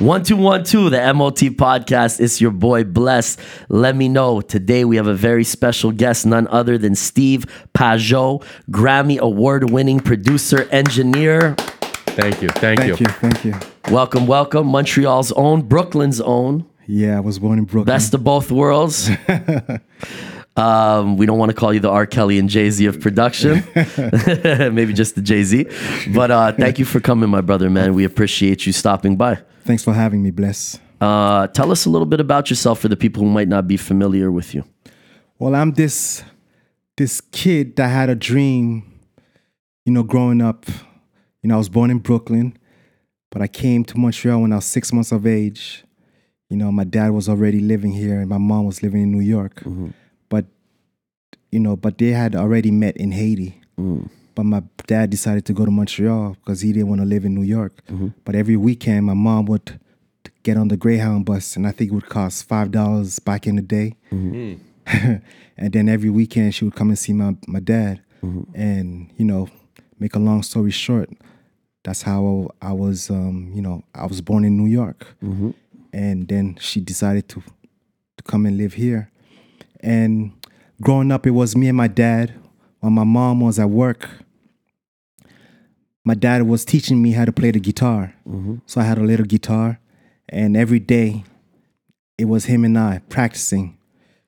1212, the MOT podcast. It's your boy Bless. Let me know. Today we have a very special guest, none other than Steve Pageot, Grammy award-winning producer, engineer. Thank you. Thank you. Welcome, welcome. Montreal's own, Brooklyn's own. Yeah, I was born in Brooklyn. Best of both worlds. We don't want to call you the R. Kelly and Jay-Z of production. Maybe just the Jay-Z. But thank you for coming, my brother, man. We appreciate you stopping by. Thanks for having me, Bless. Tell us a little bit about yourself for the people who might not be familiar with you. Well, I'm this kid that had a dream, you know, growing up. You know, I was born in Brooklyn, but I came to Montreal when I was 6 months of age. You know, my dad was already living here and my mom was living in New York. Mm-hmm. But, you know, but they had already met in Haiti. Mm. But my dad decided to go to Montreal because he didn't want to live in New York. Mm-hmm. But every weekend, my mom would get on the Greyhound bus, and I think it would cost $5 back in the day. Mm-hmm. And then every weekend, she would come and see my dad. Mm-hmm. And, you know, make a long story short, that's how I was, you know, I was born in New York. Mm-hmm. And then she decided to come and live here. And growing up, it was me and my dad. While my mom was at work, my dad was teaching me how to play the guitar. Mm-hmm. So I had a little guitar, and every day it was him and I practicing.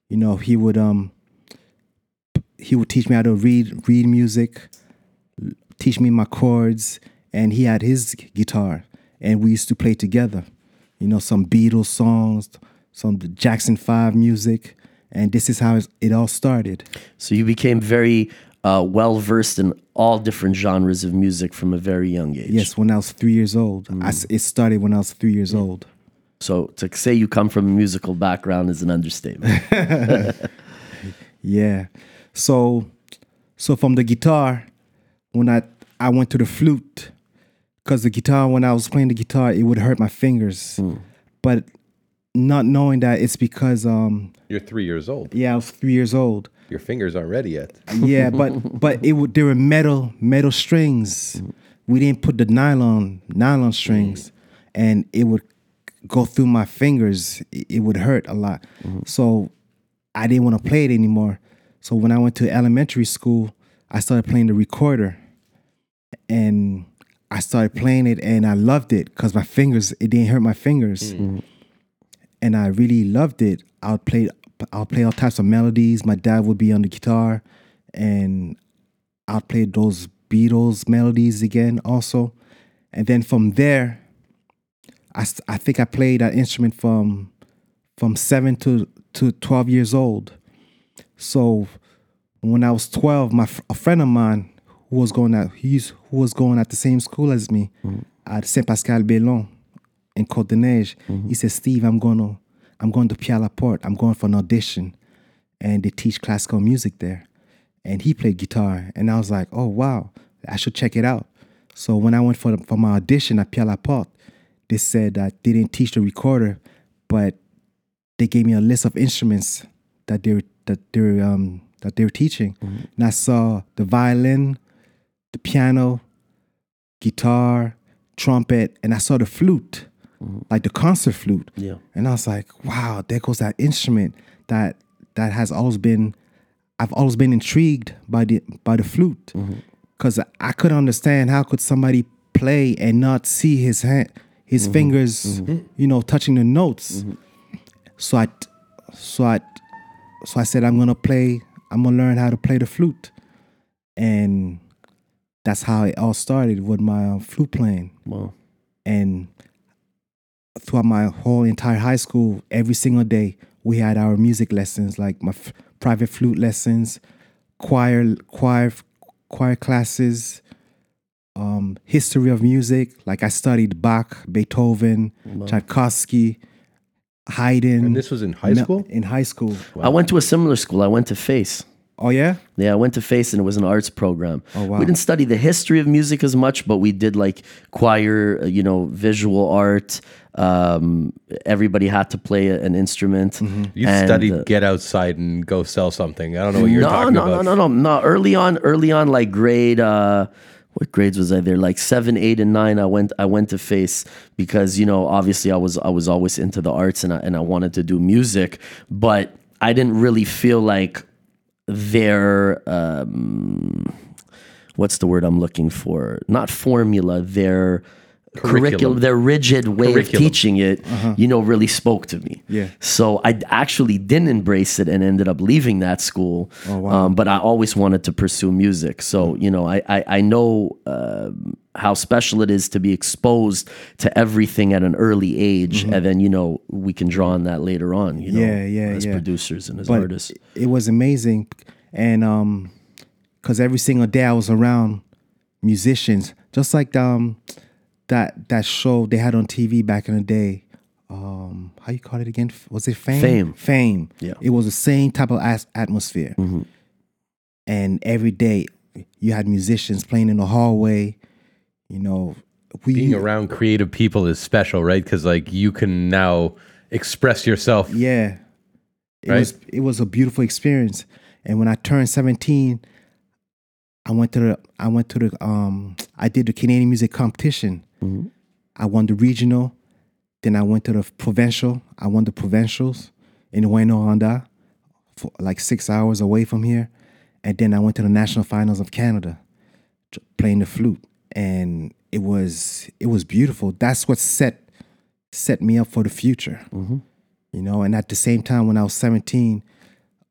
You know, he would teach me how to read music, teach me my chords, and he had his guitar, and we used to play together. You know, some Beatles songs, some Jackson 5 music, and this is how it all started. So you became very well-versed in all different genres of music from a very young age. Yes, when I was 3 years old. Mm. It started when I was 3 years old. So to say you come from a musical background is an understatement. Yeah. So from the guitar, when I went to the flute, because the guitar, when I was playing the guitar, it would hurt my fingers. Mm. But not knowing that, it's because... You're 3 years old. Yeah, I was 3 years old. Your fingers aren't ready yet. Yeah, but there were metal strings. Mm. We didn't put the nylon strings, and it would go through my fingers. It would hurt a lot. Mm. So I didn't want to play it anymore. So when I went to elementary school, I started playing the recorder, and I started playing it, and I loved it because my fingers, it didn't hurt my fingers. Mm. And I really loved it. I'll play all types of melodies. My dad would be on the guitar, and I'll play those Beatles melodies again also. And then from there, I think I played that instrument from 7 to 12 years old. So when I was 12, a friend of mine who was going at the same school as me, mm-hmm, at Saint Pascal Bellon in Côte des Neiges, mm-hmm, he said, "Steve, I'm going to Pierre-Laporte. I'm going for an audition, and they teach classical music there." And he played guitar, and I was like, "Oh wow, I should check it out." So when I went for my audition at Pierre-Laporte, they said that they didn't teach the recorder, but they gave me a list of instruments that they were teaching. Mm-hmm. And I saw the violin, the piano, guitar, trumpet, and I saw the flute, mm-hmm, like the concert flute. Yeah. And I was like, wow, there goes that instrument that has always been, I've always been intrigued by the flute. Because mm-hmm, I couldn't understand how could somebody play and not see his mm-hmm fingers, mm-hmm, you know, touching the notes. Mm-hmm. So I said, I'm going to learn how to play the flute. And that's how it all started with my flute playing. Wow. And throughout my whole entire high school, every single day, we had our music lessons, like my private flute lessons, choir classes, history of music. Like I studied Bach, Beethoven, wow, Tchaikovsky, Haydn. And this was in high school? In high school. Wow. I went to a similar school. I went to FACE. Oh, yeah? Yeah, I went to FACE, and it was an arts program. Oh, wow. We didn't study the history of music as much, but we did, like, choir, you know, visual art. Everybody had to play an instrument. Mm-hmm. You studied get outside and go sell something. I don't know what you're talking about. No. Early on, like, grade... what grades was I there? Like 7, 8, and 9. I went to face because, you know, obviously I was always into the arts and I wanted to do music, but I didn't really feel like their what's the word I'm looking for? Not formula. Their curriculum, their rigid way of teaching it, you know, really spoke to me. Yeah. So I actually didn't embrace it and ended up leaving that school. Oh, wow. But I always wanted to pursue music. So, you know, I know how special it is to be exposed to everything at an early age. Mm-hmm. And then, you know, we can draw on that later on, you know, as producers and as artists. It was amazing. And because every single day I was around musicians, just like that show they had on TV back in the day, how you call it again? Was it Fame? Fame. Yeah. It was the same type of atmosphere. Mm-hmm. And every day you had musicians playing in the hallway. You know, being around creative people is special, right? Because like you can now express yourself. Yeah. It was a beautiful experience. And when I turned 17, I did the Canadian music competition. Mm-hmm. I won the regional, then I went to the provincial. I won the provincials in Ueno, Honda, for like 6 hours away from here. And then I went to the national finals of Canada playing the flute. And it was beautiful. That's what set me up for the future. Mm-hmm. You know, and at the same time when I was 16,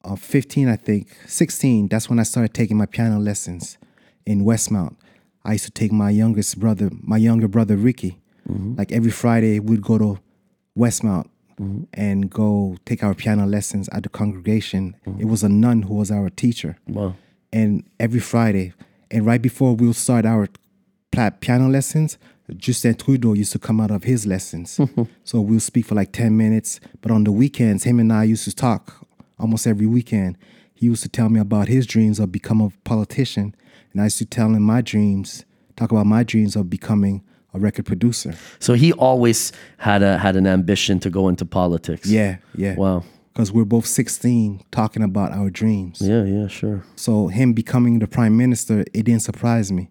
that's when I started taking my piano lessons in Westmount. I used to take my younger brother, Ricky. Mm-hmm. Like every Friday, we'd go to Westmount mm-hmm. and go take our piano lessons at the congregation. Mm-hmm. It was a nun who was our teacher. Wow. And every Friday, and right before we'll start our piano lessons, Justin Trudeau used to come out of his lessons. So we'll speak for like 10 minutes. But on the weekends, him and I used to talk almost every weekend. He used to tell me about his dreams of becoming a politician. And I used to tell him talk about my dreams of becoming a record producer. So he always had an ambition to go into politics. Yeah, yeah. Wow. Because we're both 16 talking about our dreams. Yeah, yeah, sure. So him becoming the prime minister, it didn't surprise me.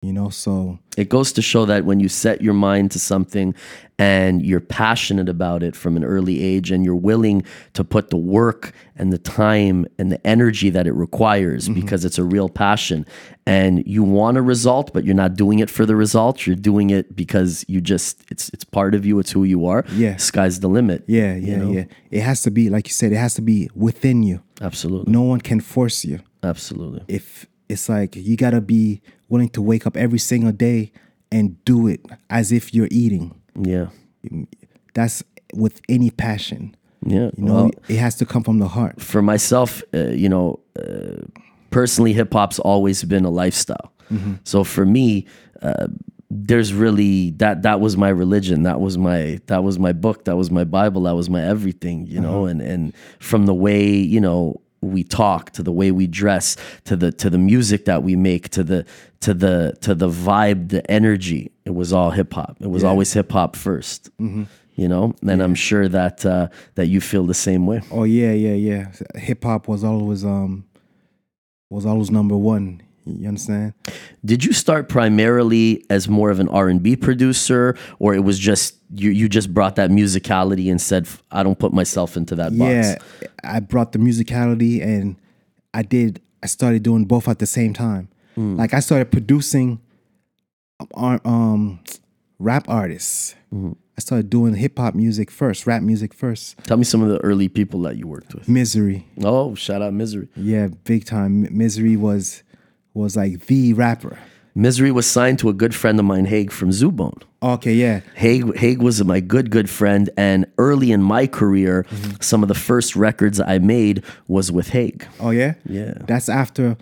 You know, so it goes to show that when you set your mind to something and you're passionate about it from an early age and you're willing to put the work and the time and the energy that it requires mm-hmm. because it's a real passion and you want a result, but you're not doing it for the result. You're doing it because you just, it's part of you. It's who you are. Yeah. Sky's the limit. Yeah. Yeah. You know? Yeah. It has to be, like you said, it has to be within you. Absolutely. No one can force you. Absolutely. If it's like, you gotta be willing to wake up every single day and do it as if you're eating. Yeah. That's with any passion. Yeah. You know, well, it has to come from the heart. For myself, you know, personally, hip hop's always been a lifestyle. Mm-hmm. So for me, there's really that was my religion, that was my book, that was my Bible, that was my everything, you know, and from the way, you know, we talk, to the way we dress, to the music that we make, to the vibe, the energy. It was all hip hop. It was always hip hop first, mm-hmm. you know. And I'm sure that that you feel the same way. Oh yeah, yeah, yeah. Hip hop was always number one. You understand? Did you start primarily as more of an R&B producer, or it was just you just brought that musicality and said, I don't put myself into that box? Yeah, I brought the musicality and I started doing both at the same time. Mm. Like I started producing rap artists. Mm-hmm. I started doing hip-hop music first, rap music first. Tell me some of the early people that you worked with. Misery. Oh, shout out Misery. Yeah, big time. Misery was like the rapper. Misery was signed to a good friend of mine, Hague, from Zubone. Okay, yeah. Hague was my good friend, and early in my career, mm-hmm. some of the first records I made was with Hague. Oh yeah? Yeah. That's after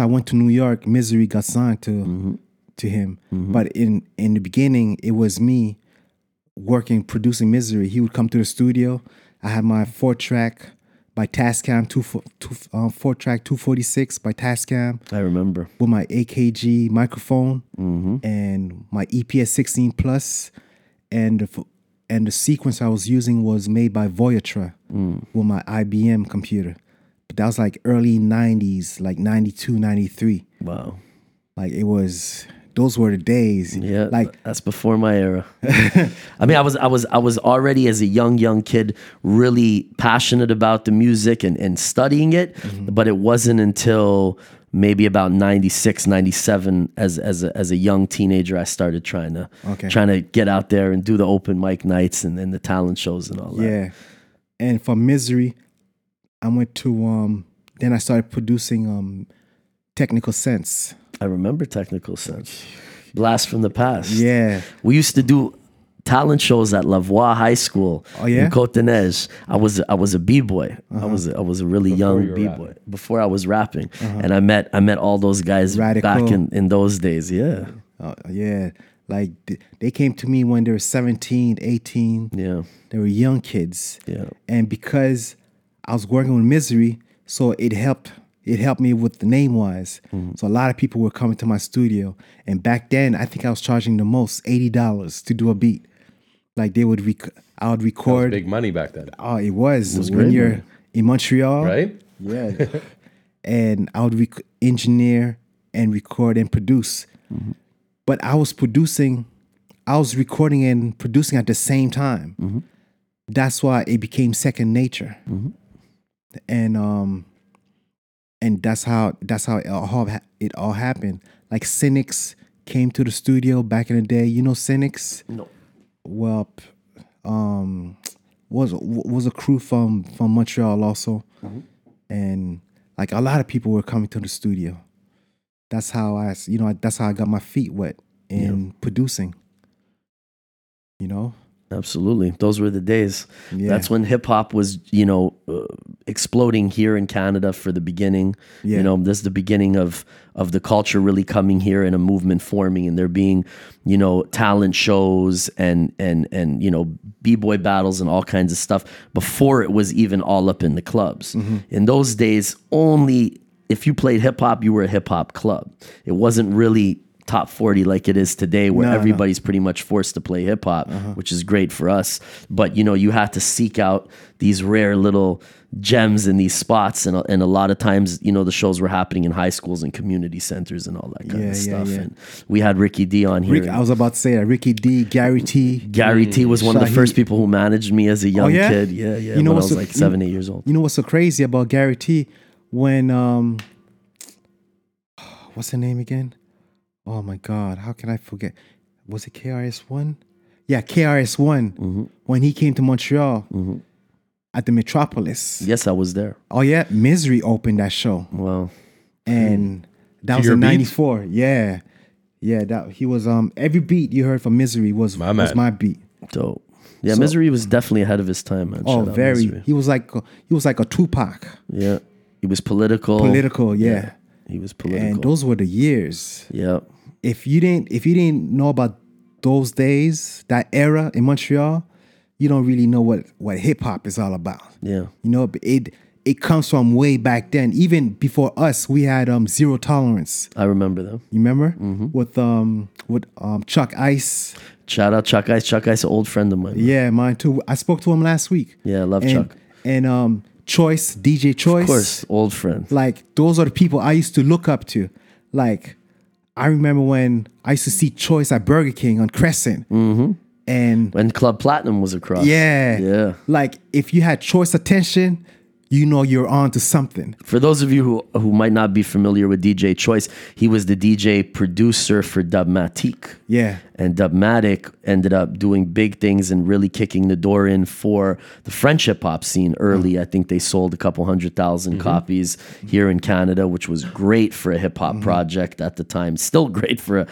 I went to New York, Misery got signed to him. Mm-hmm. But in the beginning, it was me producing Misery. He would come to the studio. I had my 4-track by Tascam, 4-track 246 by Tascam. I remember. With my AKG microphone mm-hmm. and my EPS 16 Plus. And the sequence I was using was made by Voyatra with my IBM computer. But that was like early 90s, like 92, 93. Wow. Like, it was, those were the days. Yeah, like, that's before my era. I mean, I was already as a young kid really passionate about the music and studying it, mm-hmm. but it wasn't until maybe about 96, 97 as a young teenager I started trying to get out there and do the open mic nights and the talent shows and all that. Yeah. And for Misery, I went to then I started producing Technical Sense. I remember Technical Sense. Blast from the Past. Yeah. We used to do talent shows at Lavoie High School in Cotonej. I was a b-boy. Uh-huh. I was a really young b-boy before I was rapping. Uh-huh. And I met all those guys Radical. Back in those days. Yeah. Yeah. Like they came to me when they were 17, 18. Yeah. They were young kids. Yeah. And because I was working with Misery, so it helped me with the name wise. Mm-hmm. So a lot of people were coming to my studio. And back then, I think I was charging the most $80 to do a beat. Like they would, I would record. That was big money back then. Oh, it was. It was when you're in Montreal. Right? Yeah. And I would engineer and record and produce. Mm-hmm. But I was recording and producing at the same time. Mm-hmm. That's why it became second nature. Mm-hmm. And that's how it all happened. Like Cynics came to the studio back in the day. You know Cynics? No. Well, was a crew from Montreal also, mm-hmm. and like a lot of people were coming to the studio. That's how I got my feet wet in producing. You know. Absolutely. Those were the days. Yeah. That's when hip hop was, exploding here in Canada for the beginning. Yeah. You know, this is the beginning of the culture really coming here and a movement forming and there being, talent shows and B-boy battles and all kinds of stuff before it was even all up in the clubs. Mm-hmm. In those days, only if you played hip hop, you were a hip hop club. It wasn't really top 40 like it is today where everybody's pretty much forced to play hip hop, which is great for us. But, you have to seek out these rare little gems in these spots. And a lot of times, the shows were happening in high schools and community centers and all that kind of stuff. Yeah. And we had Ricky D on here. I was about to say that. Ricky D, Gary T. Gary T was one of the first people who managed me as a young kid. Yeah, yeah. When I was 7, 8 years old. You know what's so crazy about Gary T? When, what's her name again? Oh my God, how can I forget? Was it KRS-One? Yeah, KRS-One. Mm-hmm. When he came to Montreal at the Metropolis. Yes, I was there. Oh yeah, Misery opened that show. Wow. And that was in 94. Yeah. Yeah, that he was every beat you heard from Misery was my beat. Dope. Yeah, so, Misery was definitely ahead of his time, man. Oh, very. Misery. He was like a Tupac. Yeah. He was political. Political, yeah. He was political. And those were the years. Yeah. If you didn't know about those days, that era in Montreal, you don't really know what hip hop is all about. Yeah. It comes from way back then. Even before us, we had Zero Tolerance. I remember them. You remember? Mm-hmm. With Chuck Ice. Shout out Chuck Ice. Chuck Ice, an old friend of mine. Man. Yeah, mine too. I spoke to him last week. Yeah, I love Chuck. And Choice, DJ Choice. Of course, old friend. Like those are the people I used to look up to. Like I remember when I used to see Choice at Burger King on Crescent. Mm-hmm. And when Club Platinum was across. Yeah. Yeah. Like if you had Choice attention, you're on to something. For those of you who might not be familiar with DJ Choice, he was the DJ producer for Dubmatique. Yeah. And Dubmatic ended up doing big things and really kicking the door in for the French hip-hop scene early. Mm-hmm. I think they sold a couple 100,000 copies here in Canada, which was great for a hip-hop project at the time. Still great for a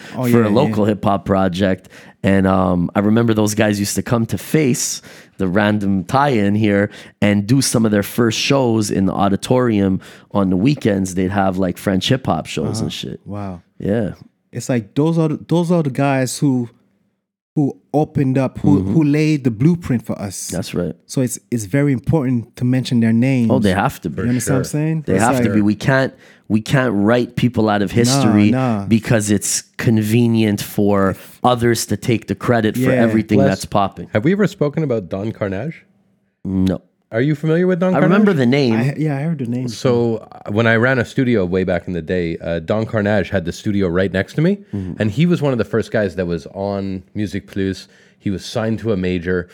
local hip-hop project. And I remember those guys used to come to Face, the random tie-in here, and do some of their first shows in the auditorium on the weekends. They'd have like French hip hop shows and shit. Wow. Yeah. It's like those are the guys who opened up, who laid the blueprint for us. That's right. So it's very important to mention their names. Oh, they have to be. You understand what I'm saying? They have to be. We can't write people out of history because it's convenient for others to take the credit for everything that's popping. Have we ever spoken about Don Carnage? No. Are you familiar with Don Carnage? I remember the name. I heard the name. So when I ran a studio way back in the day, Don Carnage had the studio right next to me. Mm-hmm. And he was one of the first guys that was on Music Plus. He was signed to a major.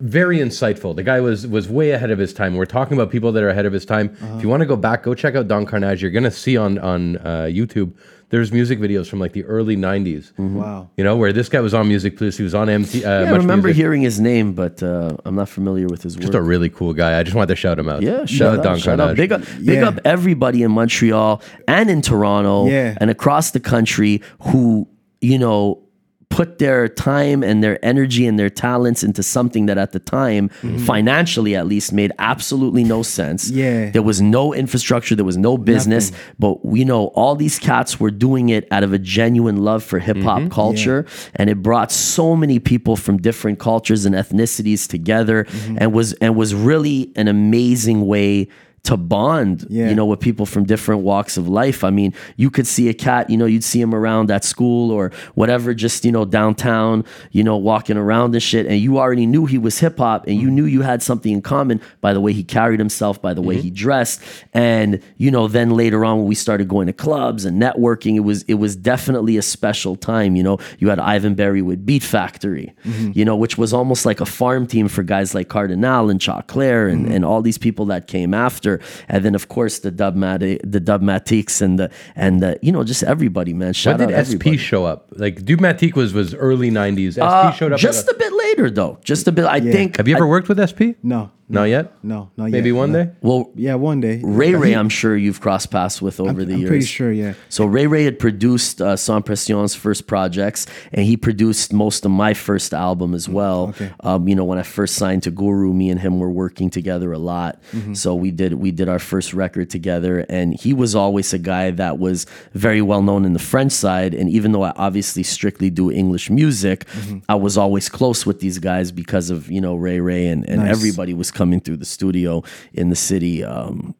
Very insightful. The guy was way ahead of his time. We're talking about people that are ahead of his time. Uh-huh. If you want to go back, go check out Don Carnage. You're going to see on YouTube, there's music videos from like the early 90s. Mm-hmm. Wow. You know, where this guy was on Music Plus. He was on MTV. Yeah, I remember hearing his name, but I'm not familiar with his work. Just a really cool guy. I just wanted to shout him out. Yeah, shout out Don Carnage. Big up everybody in Montreal and in Toronto and across the country who, you know, put their time and their energy and their talents into something that at the time, financially at least, made absolutely no sense. Yeah. There was no infrastructure. There was no business. Nothing. But, you know, all these cats were doing it out of a genuine love for hip-hop culture. Yeah. And it brought so many people from different cultures and ethnicities together and was really an amazing way to bond, you know, with people from different walks of life. I mean, you could see a cat, you know, you'd see him around at school or whatever, just, you know, downtown, you know, walking around and shit. And you already knew he was hip hop and you knew you had something in common by the way he carried himself, by the way he dressed. And, you know, then later on when we started going to clubs and networking, it was definitely a special time. You know, you had Ivan Berry with Beat Factory, you know, which was almost like a farm team for guys like Cardinal and Choclair and all these people that came after. And then, of course, the Dubmatiques and the, you know, just everybody, man. Shout out everybody. When did SP show up? Like, Dubmatique was early 90s. SP showed up just a bit later, though. Just a bit, I think. Have you ever worked with SP? No. Not yet? No, not yet. Maybe one day? Well, yeah, one day. Ray, I'm sure you've crossed paths with over the years. I'm pretty sure, yeah. So Ray had produced Sans Pression's first projects, and he produced most of my first album as well. Okay. You know, when I first signed to Guru, me and him were working together a lot. Mm-hmm. So we did our first record together, and he was always a guy that was very well known in the French side. And even though I obviously strictly do English music, I was always close with these guys because of, you know, Ray and nice. Everybody was coming through the studio in the city,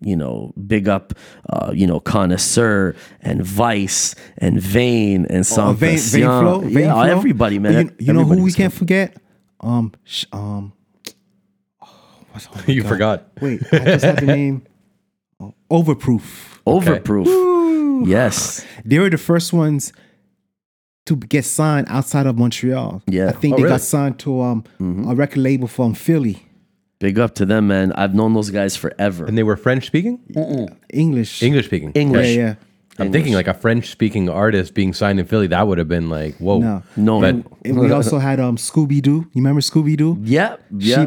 you know, big up, you know, Connoisseur and Vice and Vain and Sans Pression. Vain Flow. Everybody, man. You know who we can't forget? Forgot. Wait, I just had the name. Overproof. Okay. Overproof. Woo. Yes. They were the first ones to get signed outside of Montreal. Yeah. I think they got signed to a record label from Philly. Big up to them, man. I've known those guys forever. And they were French speaking? English. English speaking. English. Yeah. I'm thinking like a French speaking artist being signed in Philly, that would have been like, whoa. No. But we also had Scooby-Doo. You remember Scooby-Doo? Yeah.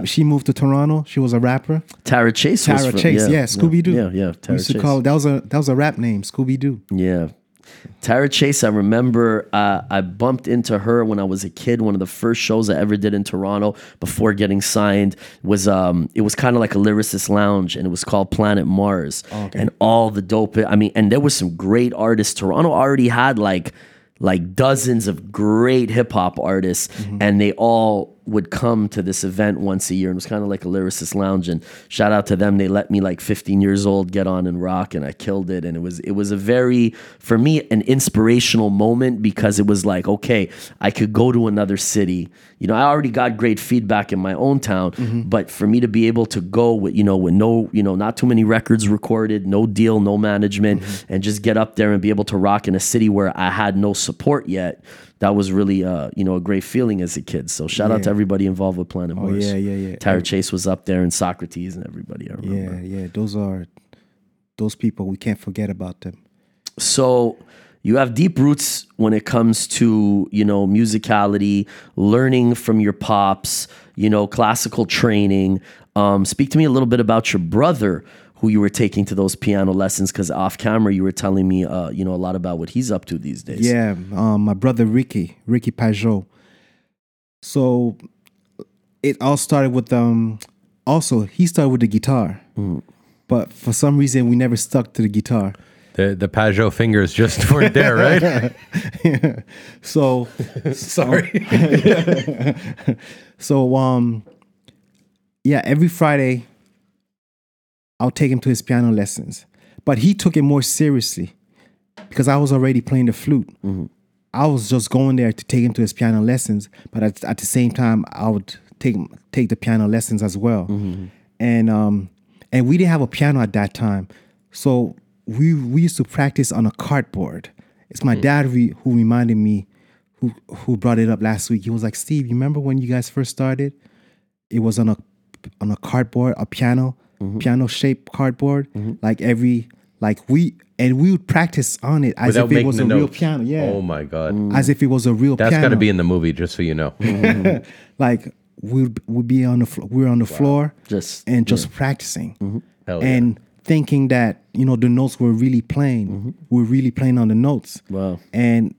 She moved to Toronto. She was a rapper. Tara Chase, Scooby-Doo. Yeah, Tara used to Chase. That was a rap name, Scooby-Doo. Yeah. Tara Chase, I remember I bumped into her when I was a kid. One of the first shows I ever did in Toronto before getting signed was it was kind of like a lyricist lounge, and it was called Planet Mars. Okay. And all the dope. I mean, and there was some great artists. Toronto already had like dozens of great hip hop artists, and they all would come to this event once a year, and it was kind of like a lyricist lounge, and shout out to them. They let me, like 15 years old, get on and rock, and I killed it. And it was a very, for me, an inspirational moment, because it was like, okay, I could go to another city. You know, I already got great feedback in my own town, but for me to be able to go with, you know, with no, you know, not too many records recorded, no deal, no management, and just get up there and be able to rock in a city where I had no support yet. That was really, you know, a great feeling as a kid. So shout out to everybody involved with Planet Mars. Yeah. Tara Chase was up there, and Socrates and everybody, I remember. Yeah. Those people, we can't forget about them. So you have deep roots when it comes to, you know, musicality, learning from your pops, you know, classical training. Speak to me a little bit about your brother, who you were taking to those piano lessons, because off camera you were telling me, you know, a lot about what he's up to these days. Yeah, my brother Ricky Pageot. So it all started with, also he started with the guitar, but for some reason we never stuck to the guitar. The Pageot fingers just weren't there, right? Yeah. So sorry. So every Friday I'll take him to his piano lessons. But he took it more seriously because I was already playing the flute. Mm-hmm. I was just going there to take him to his piano lessons, but at the same time, I would take the piano lessons as well. Mm-hmm. and we didn't have a piano at that time, so we used to practice on a cardboard. It's my dad who reminded me, who brought it up last week. He was like, "Steve, you remember when you guys first started? It was on a cardboard, a piano, piano shaped cardboard. Like every we would practice on it as if it was a real piano. Yeah. Oh my god. As if it was a real piano. That's got to be in the movie, just so you know. Like we'd be on the floor just practicing and thinking that, you know, the notes were really playing. We're really playing on the notes. Wow. And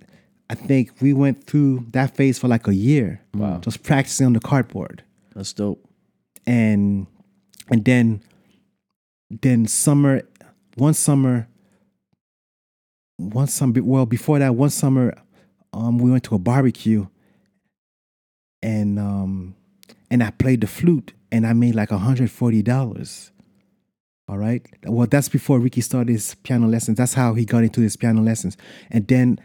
I think we went through that phase for like a year. Wow. Just practicing on the cardboard. That's dope. And then one summer, we went to a barbecue, and I played the flute, and I made like $140. All right. Well, that's before Ricky started his piano lessons. That's how he got into his piano lessons. And then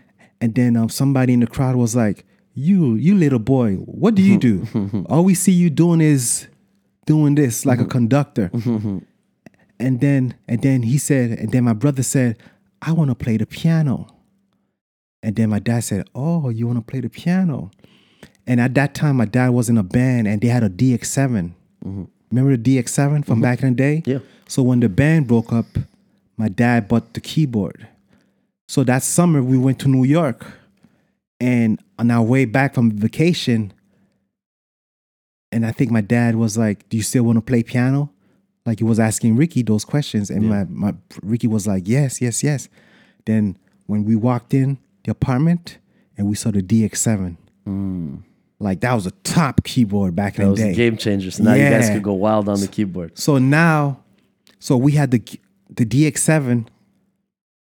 somebody in the crowd was like, "You little boy, what do you do? All we see you doing is doing this like a conductor." And then he said, and then my brother said, "I want to play the piano." And then my dad said, "Oh, you want to play the piano?" And at that time, my dad was in a band, and they had a DX7. Remember the DX7 from back in the day? Yeah. So when the band broke up, my dad bought the keyboard. So that summer, we went to New York. And on our way back from vacation, and I think my dad was like, "Do you still want to play piano?" Like, he was asking Ricky those questions, and my Ricky was like, "Yes, yes, yes." Then when we walked in the apartment and we saw the DX7, like that was a top keyboard back in the day. That was a game changer. So now you guys could go wild on the keyboard. So now, we had the DX7,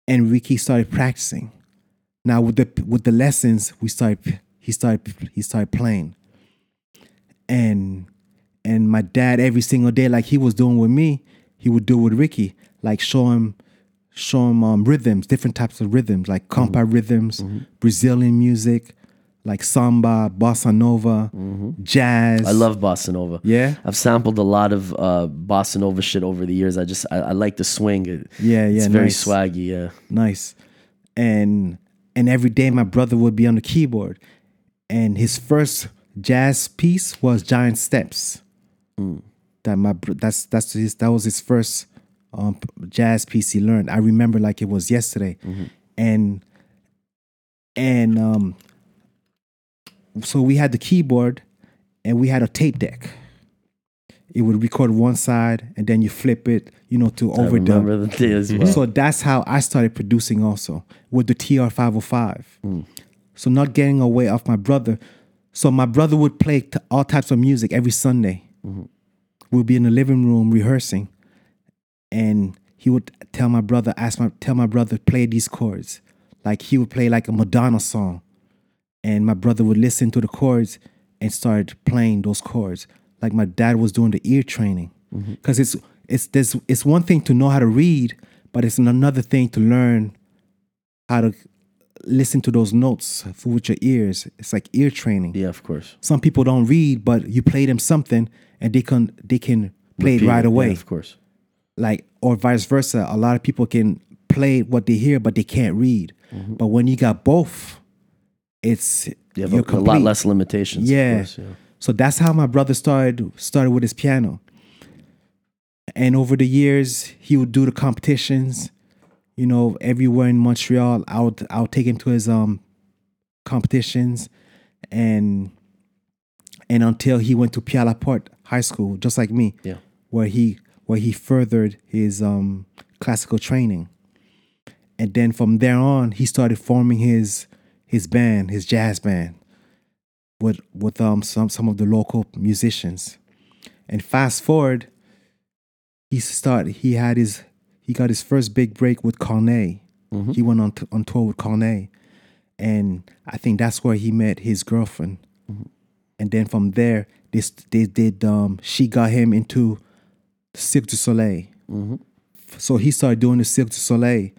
and Ricky started practicing. Now with the lessons, he started playing, and my dad every single day, like he was doing with me, he would do with Ricky, like show him rhythms, different types of rhythms, like compa rhythms, Brazilian music, like samba, bossa nova, jazz. I love bossa nova. Yeah, I've sampled a lot of bossa nova shit over the years. I like the swing. It's very nice. Swaggy. Yeah, nice. And every day my brother would be on the keyboard, and his first jazz piece was Giant Steps. That was his first jazz piece he learned. I remember like it was yesterday. And so we had the keyboard, and we had a tape deck. It would record one side, and then you flip it, you know, to overdub. So that's how I started producing also, with the TR-505. So not getting away off my brother. So my brother would play all types of music every Sunday. We'd be in the living room rehearsing, and he would tell my brother, play these chords. Like he would play like a Madonna song, and my brother would listen to the chords and start playing those chords. Like my dad was doing the ear training, because it's one thing to know how to read, but it's another thing to learn how to listen to those notes with your ears. It's like ear training. Yeah, of course. Some people don't read, but you play them something, and they can play it right away. Yeah, of course. Like, or vice versa. A lot of people can play what they hear, but they can't read. But when you got both, you're complete. A lot less limitations. Yeah. Of course, yeah. So that's how my brother started with his piano. And over the years, he would do the competitions, you know, everywhere in Montreal. I would take him to his competitions, and until he went to Pierre Laporte High School, just like me, where he furthered his classical training. And then from there on, he started forming his band, his jazz band, with some of the local musicians. And fast forward, he got his first big break with Carnage. He went on tour with Carnage, and I think that's where he met his girlfriend. And then from there, she got him into Cirque du Soleil. So he started doing the Cirque du Soleil.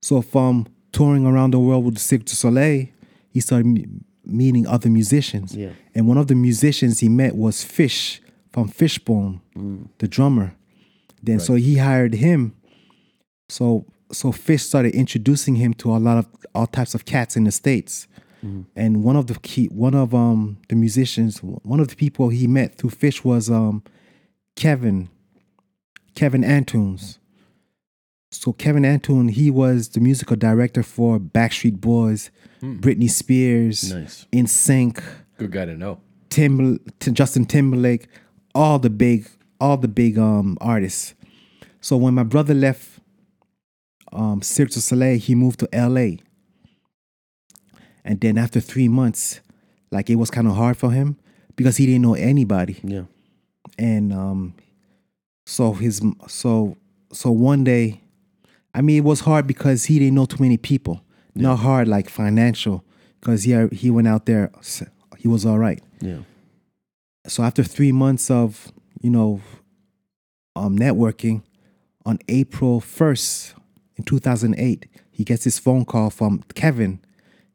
So from touring around the world with the Cirque du Soleil, he started meeting other musicians. And one of the musicians he met was Fish from Fishbone, the drummer. Then so he hired him. So Fish started introducing him to a lot of all types of cats in the States. And one of the people he met through Fish was Kevin Antunes. So Kevin Antunes, he was the musical director for Backstreet Boys, Britney Spears, NSYNC. Good guy to know. Justin Timberlake, all the big artists. So when my brother left Cirque du Soleil, he moved to L.A. And then after 3 months, like, it was kind of hard for him because he didn't know anybody. Yeah. And so one day, I mean, it was hard because he didn't know too many people. Yeah. Not hard like financial, because he went out there, he was all right. Yeah. So after 3 months of networking, on April 1st in 2008, he gets this phone call from Kevin.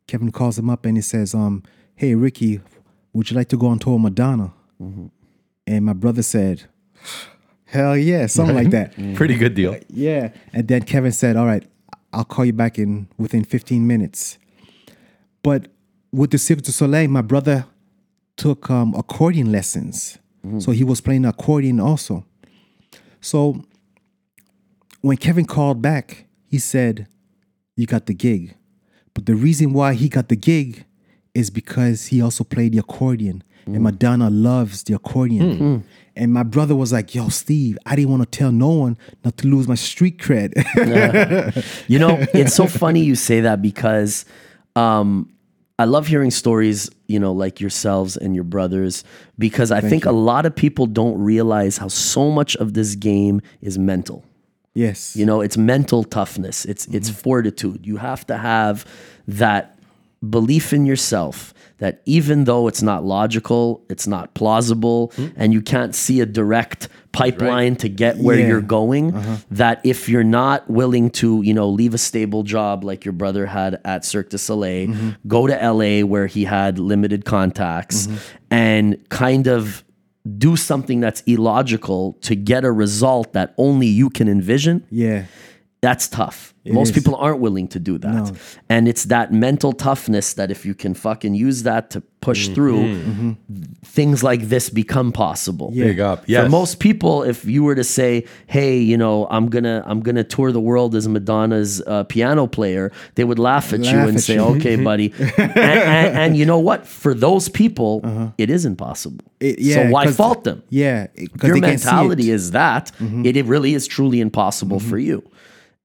Kevin calls him up and he says, "Hey Ricky, would you like to go on tour with Madonna?" Mm-hmm. And my brother said, "Hell yeah," something like that. Pretty good deal. Yeah. And then Kevin said, "All right, I'll call you back within 15 minutes." But with the Cirque du Soleil, my brother took accordion lessons, so he was playing accordion also. So when Kevin called back, he said, "You got the gig." But the reason why he got the gig is because he also played the accordion. And Madonna loves the accordion. And my brother was like, "Yo, Steve, I didn't want to tell no one not to lose my street cred." You know, it's so funny you say that because I love hearing stories, like yourselves and your brothers, because I think a lot of people don't realize how so much of this game is mental. Yes. It's mental toughness. It's fortitude. You have to have that belief in yourself that even though it's not logical, it's not plausible, and you can't see a direct pipeline to get where you're going, that if you're not willing to, leave a stable job like your brother had at Cirque du Soleil, go to LA where he had limited contacts, and kind of do something that's illogical to get a result that only you can envision. Yeah. That's tough. Most people aren't willing to do that. No. And it's that mental toughness that if you can fucking use that to push through, things like this become possible. Yeah. Big up. Yes. For most people, if you were to say, "Hey, I'm gonna tour the world as Madonna's piano player," they would laugh at you and say, "Okay, buddy." and you know what? For those people, it is impossible. So why fault them? Yeah. Your mentality is that it really is truly impossible for you.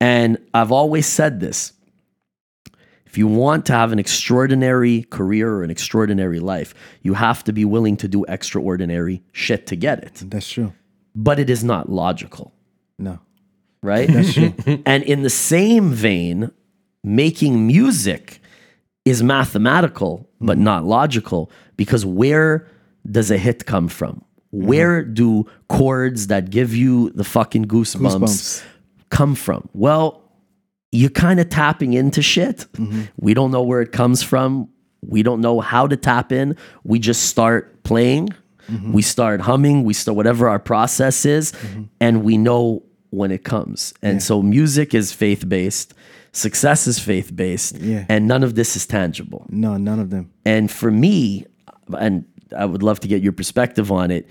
And I've always said this, if you want to have an extraordinary career or an extraordinary life, you have to be willing to do extraordinary shit to get it. That's true. But it is not logical. No. Right? That's true. And in the same vein, making music is mathematical, but not logical, because where does a hit come from? Where do chords that give you the fucking goosebumps come from? Well, you're kind of tapping into shit. We don't know where it comes from. We don't know how to tap in. We just start playing. We start humming. We start whatever our process is. And we know when it comes. And so music is faith-based. Success is faith-based. Yeah. And none of this is tangible. No, none of them. And for me, and I would love to get your perspective on it,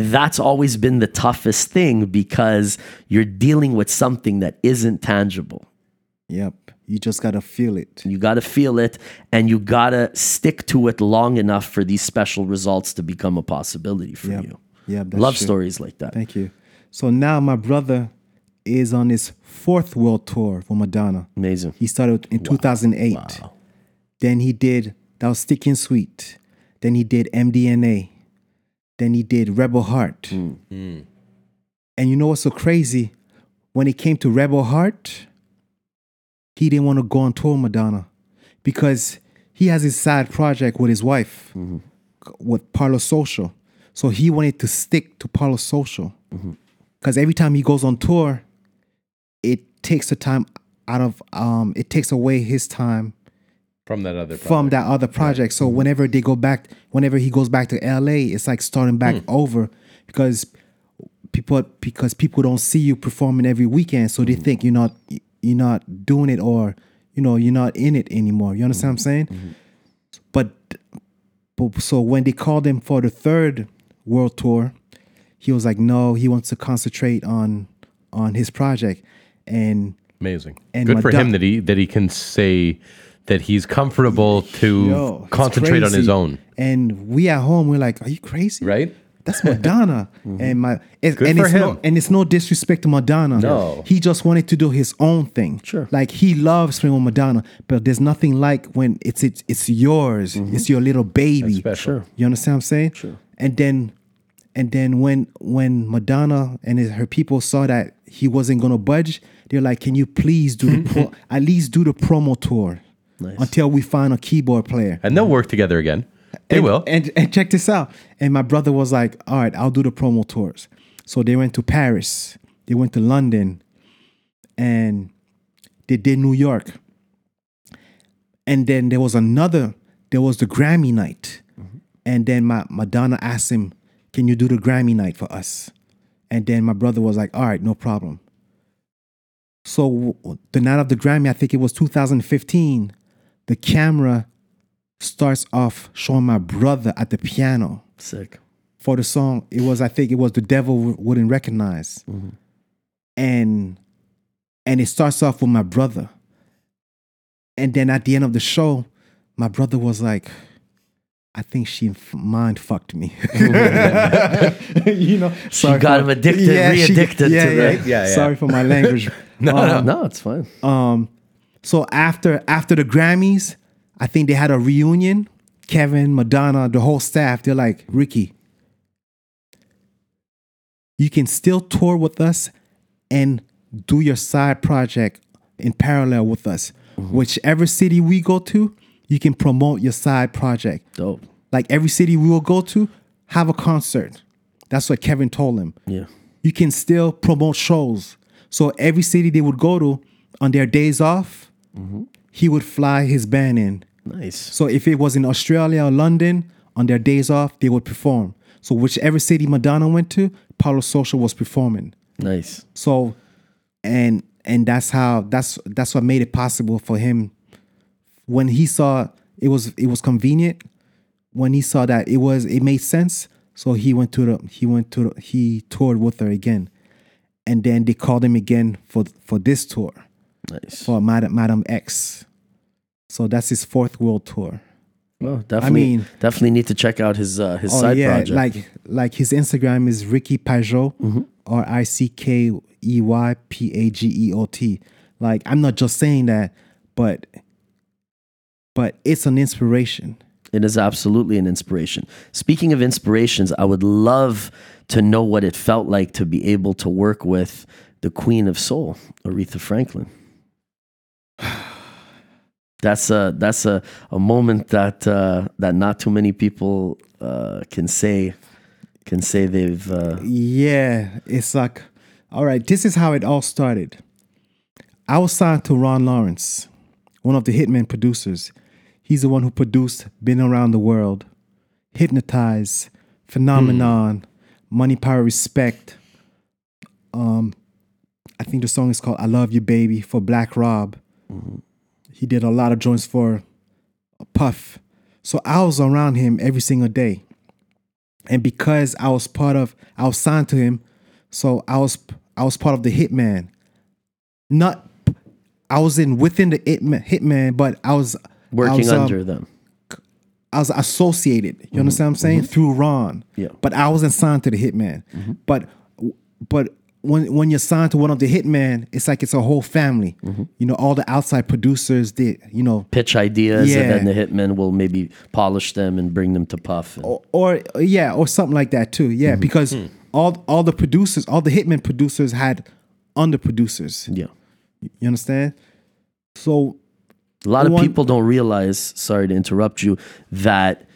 that's always been the toughest thing because you're dealing with something that isn't tangible. Yep. You just got to feel it. You got to feel it, and you got to stick to it long enough for these special results to become a possibility for you. Yeah, love true. Stories like that. Thank you. So now my brother is on his fourth world tour for Madonna. Amazing. He started in 2008. Wow. Then he did, that was Stickin' Sweet. Then he did MDNA. Then he did Rebel Heart. And you know what's so crazy? When it came to Rebel Heart, he didn't want to go on tour with Madonna because he has his side project with his wife, with Parlo Social. So he wanted to stick to Parlo Social because every time he goes on tour, it takes the time out of, it takes away his time from that other project. So whenever he goes back to LA, it's like starting back over because people don't see you performing every weekend, so they think you're not doing it, or you're not in it anymore. You understand what I'm saying? Mm-hmm. But so when they called him for the third world tour, he was like, no, he wants to concentrate on his project. And amazing. And good for him that he can say that he's comfortable to concentrate on his own. And we at home, we're like, are you crazy? Right? That's Madonna. Mm-hmm. It's no disrespect to Madonna. No. He just wanted to do his own thing. Sure. Like, he loves playing with Madonna, but there's nothing like when it's yours. Mm-hmm. It's your little baby. That's special. Sure. You understand what I'm saying? Sure. And then when Madonna and her people saw that he wasn't gonna budge, they're like, can you please do the at least do the promo tour? Nice. Until we find a keyboard player. And they'll work together again. They will. And check this out. And my brother was like, all right, I'll do the promo tours. So they went to Paris. They went to London. And they did New York. And then there was the Grammy night. Mm-hmm. And then Madonna asked him, can you do the Grammy night for us? And then my brother was like, all right, no problem. So the night of the Grammy, I think it was 2015, the camera starts off showing my brother at the piano. Sick. For the song, it was The Devil Wouldn't Recognize. Mm-hmm. And it starts off with my brother. And then at the end of the show, my brother was like, I think she mind fucked me. She got him addicted, re-addicted to that. Yeah. Sorry for my language. No, it's fine. So after the Grammys, I think they had a reunion. Kevin, Madonna, the whole staff, they're like, Ricky, you can still tour with us and do your side project in parallel with us. Mm-hmm. Whichever city we go to, you can promote your side project. Dope. Like, every city we will go to, have a concert. That's what Kevin told him. Yeah. You can still promote shows. So every city they would go to, on their days off, mm-hmm, he would fly his band in. Nice. So if it was in Australia or London, on their days off, they would perform. So whichever city Madonna went to, Paulo Sousa was performing. Nice. So, and that's what made it possible for him. When he saw it was convenient, when he saw that it made sense, so he toured with her again. And then they called him again for this tour. Nice. For Madam X. So that's his fourth world tour. Well, definitely need to check out his side project. Like his Instagram is Ricky Pageot, mm-hmm, or RickeyPageot. Like, I'm not just saying that, but it's an inspiration. It is absolutely an inspiration. Speaking of inspirations, I would love to know what it felt like to be able to work with the Queen of Soul, Aretha Franklin. That's a moment that not too many people can say they've. Yeah, it's like, all right, this is how it all started. I was signed to Ron Lawrence, one of the Hitman producers. He's the one who produced Been Around the World, Hypnotize, Phenomenon, Money, Power, Respect. I think the song is called I Love You Baby for Black Rob. Mm-hmm. He did a lot of joints for Puff. So I was around him every single day. And because I was signed to him, so I was part of the Hitman. I was within the Hitman, but I was working under them. I was associated, you understand what I'm saying? Mm-hmm. Through Ron. Yeah. But I wasn't signed to the Hitman. Mm-hmm. But when you're signed to one of the Hitman, it's like it's a whole family. Mm-hmm. All the outside producers, they pitch ideas, and then the Hitman will maybe polish them and bring them to Puff, or something like that too. Yeah, mm-hmm, because all the producers, all the Hitman producers had under producers. Yeah, you understand? So a lot of people don't realize. Sorry to interrupt you. That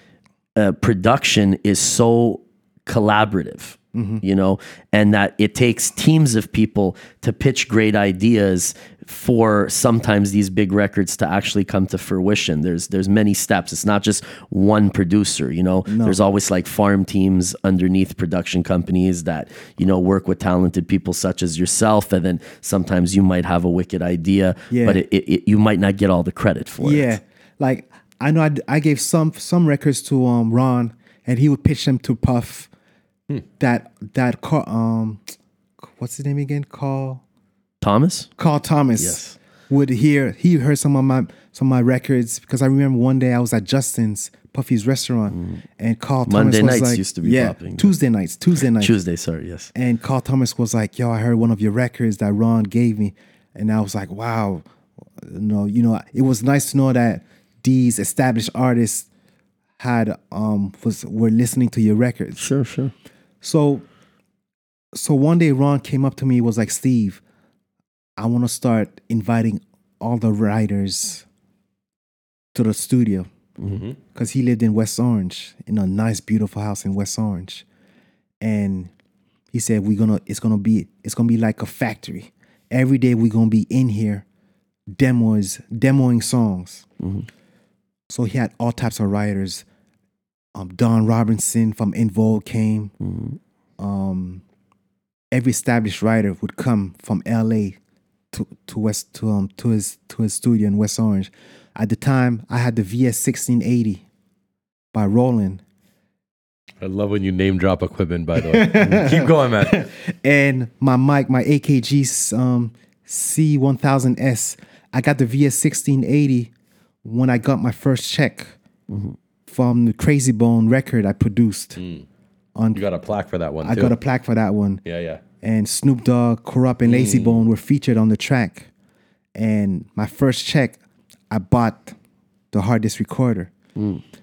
production is so collaborative. Mm-hmm. And that it takes teams of people to pitch great ideas for sometimes these big records to actually come to fruition. There's many steps. It's not just one producer, you know. No. There's always like farm teams underneath production companies that, you know, work with talented people such as yourself, and then sometimes you might have a wicked idea, but it you might not get all the credit for it. Yeah. Like I know I gave some records to Ron, and he would pitch them to Puff. What's his name again? Carl Thomas. Yes. He heard some of my records, because I remember one day I was at Justin's, Puffy's restaurant, and Carl Monday Thomas was nights like, used to be popping. Tuesday nights. Tuesday, sorry, yes. And Carl Thomas was like, "Yo, I heard one of your records that Ron gave me," and I was like, "Wow, you know, it was nice to know that these established artists had were listening to your records." Sure. So one day Ron came up to me, was like, "Steve, I want to start inviting all the writers to the studio," because he lived in West Orange, in a nice, beautiful house in West Orange, and he said, "It's gonna be like a factory. Every day we're gonna be in here, demoing songs." So he had all types of writers. Don Robinson from In Vogue came. Every established writer would come from L.A. to his studio in West Orange. At the time, I had the VS 1680 by Roland. I love when you name drop equipment, by the way. Keep going, man. And my mic, my AKG C1000S. I got the VS 1680 when I got my first check from the Krayzie Bone record I produced. You got a plaque for that one, too. I got a plaque for that one. Yeah. And Snoop Dogg, Corrupt, and Lazy Bone were featured on the track. And my first check, I bought the hard disk recorder.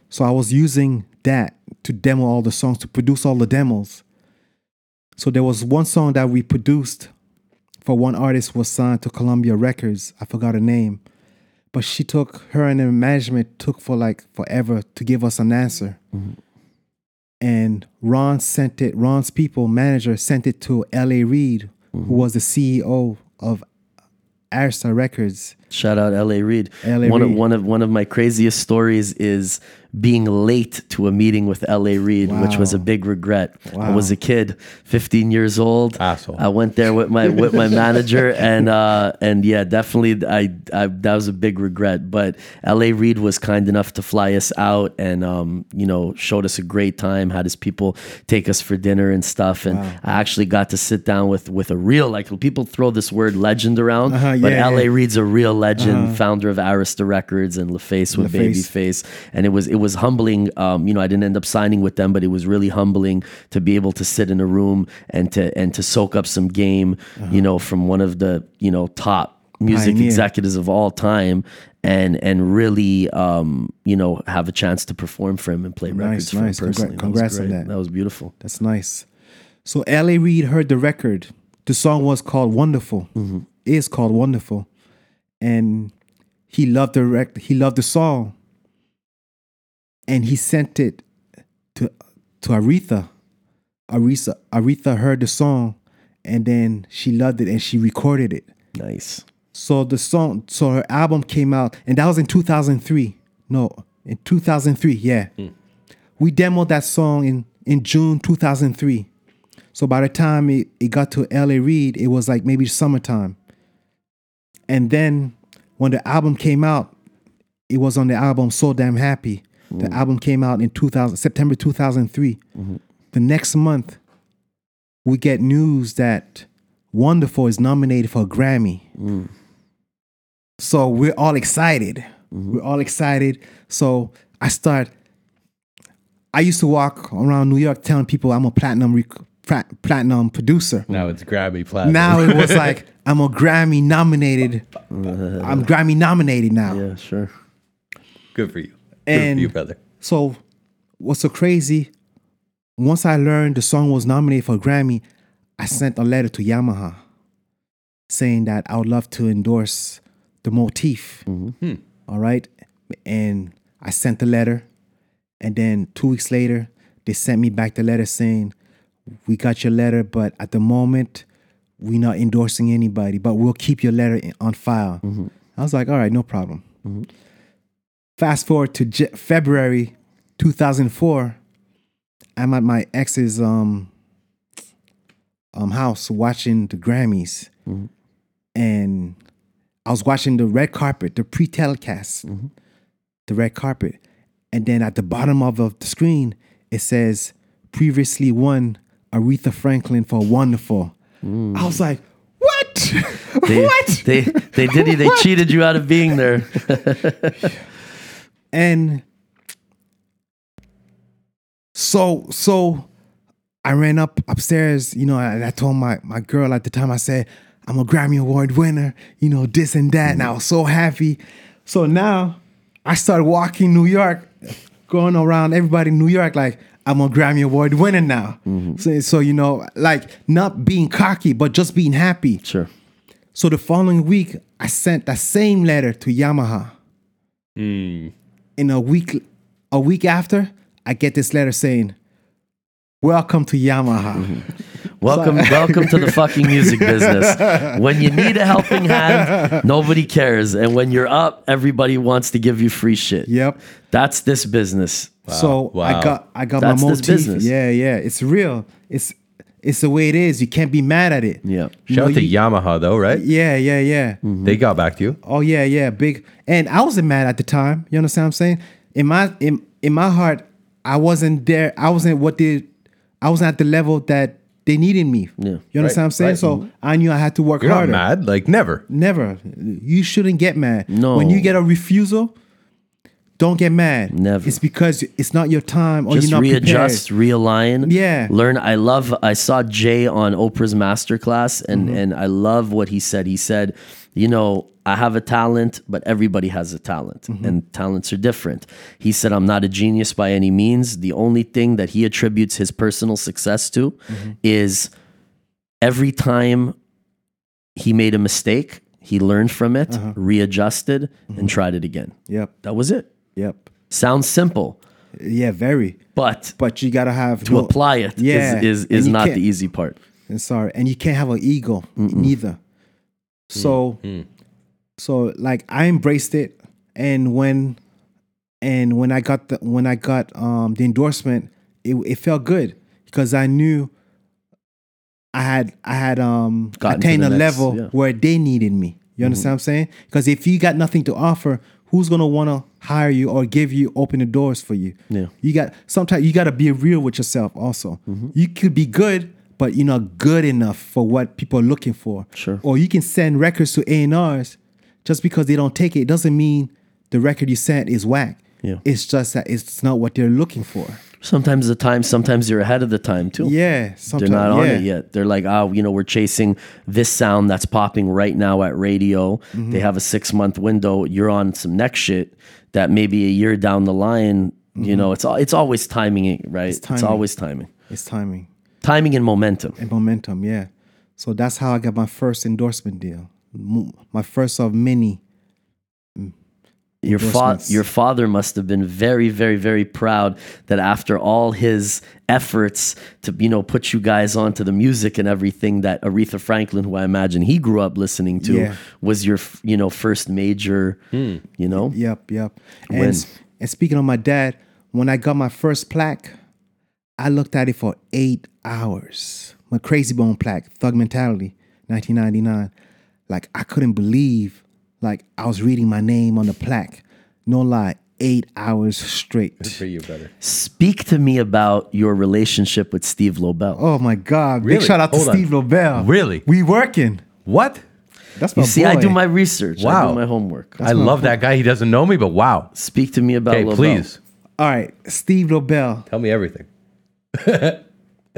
So I was using that to demo all the songs, to produce all the demos. So there was one song that we produced for one artist was signed to Columbia Records. I forgot her name. But her and her management took for like forever to give us an answer. And Ron's manager sent it to L.A. Reid, who was the CEO of Arista Records. Shout out L.A. Reid. One of my craziest stories is being late to a meeting with L.A. Reid, which was a big regret. I was a kid, 15 years old. Asshole. I went there with my manager, and definitely I that was a big regret. But L.A. Reid was kind enough to fly us out, and showed us a great time. Had his people take us for dinner and stuff, and I actually got to sit down with a real, like, people throw this word legend around, but L.A. Reid's a real legend, founder of Arista Records and LaFace with Babyface, and it was humbling. I didn't end up signing with them, but it was really humbling to be able to sit in a room and to soak up some game, from one of the top music executives of all time, and really have a chance to perform for him and play records for him personally. Congrats on that. That was beautiful. That's nice. So L.A. Reid heard the record. The song was called Wonderful. Is called Wonderful. And he loved the record. He loved the song, and he sent it to Aretha. Aretha heard the song, and then she loved it, and she recorded it. Nice. So her album came out, and that was in 2003. No, in 2003. Yeah, we demoed that song in June 2003. So by the time it got to L.A. Reid, it was like maybe summertime. And then when the album came out, it was on the album So Damn Happy. The album came out in September 2003. The next month, we get news that Wonderful is nominated for a Grammy. So we're all excited. So I used to walk around New York telling people I'm a platinum producer. Now it's Grammy platinum. Now it was like, I'm a Grammy nominated. I'm Grammy nominated now. Yeah, sure. Good for you. Good for you, brother. So what's so crazy, once I learned the song was nominated for a Grammy, I sent a letter to Yamaha saying that I would love to endorse the motif. All right? And I sent the letter. And then 2 weeks later, they sent me back the letter saying, "We got your letter, but at the moment, we're not endorsing anybody, but we'll keep your letter on file. Mm-hmm. I was like, all right, no problem. Mm-hmm. Fast forward to February 2004, I'm at my ex's house watching the Grammys. Mm-hmm. And I was watching the red carpet, the pre-telecast, mm-hmm. the red carpet. And then at the bottom of the screen, it says, previously won Aretha Franklin for Wonderful. Mm. I was like, what? What? They did it. They cheated you out of being there. And so I ran upstairs, you know, and I told my girl at the time, I said, I'm a Grammy Award winner, you know, this and that. And I was so happy. So now I started walking New York, going around everybody in New York like, I'm a Grammy Award winner now. Mm-hmm. So, you know, like not being cocky, but just being happy. Sure. So the following week, I sent that same letter to Yamaha. Mm. And a week after, I get this letter saying, welcome to Yamaha. Mm-hmm. Welcome to the fucking music business. When you need a helping hand, nobody cares. And when you're up, everybody wants to give you free shit. Yep. That's this business. Wow. So wow. I got that's my motif. This business. Yeah. It's real. It's the way it is. You can't be mad at it. Yeah. Shout out to Yamaha though, right? Yeah. Mm-hmm. They got back to you. Oh yeah. Big. And I wasn't mad at the time. You understand what I'm saying? In my heart, I wasn't there. I wasn't at the level that they needed me. Yeah. You understand what I'm saying? Right. So I knew I had to work harder. You're not mad? Like never? Never. You shouldn't get mad. No. When you get a refusal, don't get mad. Never. It's because it's not your time or just you're not prepared. Realign. Yeah. Learn. I saw Jay on Oprah's Masterclass and I love what he said. He said, you know, I have a talent, but everybody has a talent and talents are different. He said, I'm not a genius by any means. The only thing that he attributes his personal success to is every time he made a mistake, he learned from it, readjusted and tried it again. Yep. That was it. Yep. Sounds simple. Yeah, very. But you got to have to apply it is not the easy part. I'm sorry. And you can't have an ego neither. So, so like I embraced it, and when I got the endorsement, it felt good because I knew I had attained a level where they needed me. You understand what I'm saying? Because if you got nothing to offer, who's gonna wanna hire you or open the doors for you? Yeah, sometimes you gotta be real with yourself. Also, you could be good, but you're not good enough for what people are looking for. Sure. Or you can send records to A&Rs just because they don't take it. It doesn't mean the record you sent is whack. Yeah. It's just that it's not what they're looking for. Sometimes you're ahead of the time too. Yeah. Sometimes, they're not on it yet. They're like, we're chasing this sound that's popping right now at radio. Mm-hmm. They have a 6-month window. You're on some next shit that maybe a year down the line, you know, it's always timing, right? It's always timing. It's timing. Timing and momentum. And momentum, yeah. So that's how I got my first endorsement deal. My first of many. Your father must have been very, very, very proud that after all his efforts to, put you guys onto the music and everything, that Aretha Franklin, who I imagine he grew up listening to, was your, first major, Yep. And speaking of my dad, when I got my first plaque, I looked at it for 8 hours. My Krayzie Bone plaque, Thug Mentality, 1999. Like, I couldn't believe, I was reading my name on the plaque. No lie, 8 hours straight. Good for you, brother. Speak to me about your relationship with Steve Lobel. Oh, my God. Really? Big shout out to Steve Lobel. Really? We working. What? That's my boy. I do my research. Wow. I do my homework. I love that guy. He doesn't know me, but wow. Speak to me about Lobel. Okay, please. All right, Steve Lobel. Tell me everything.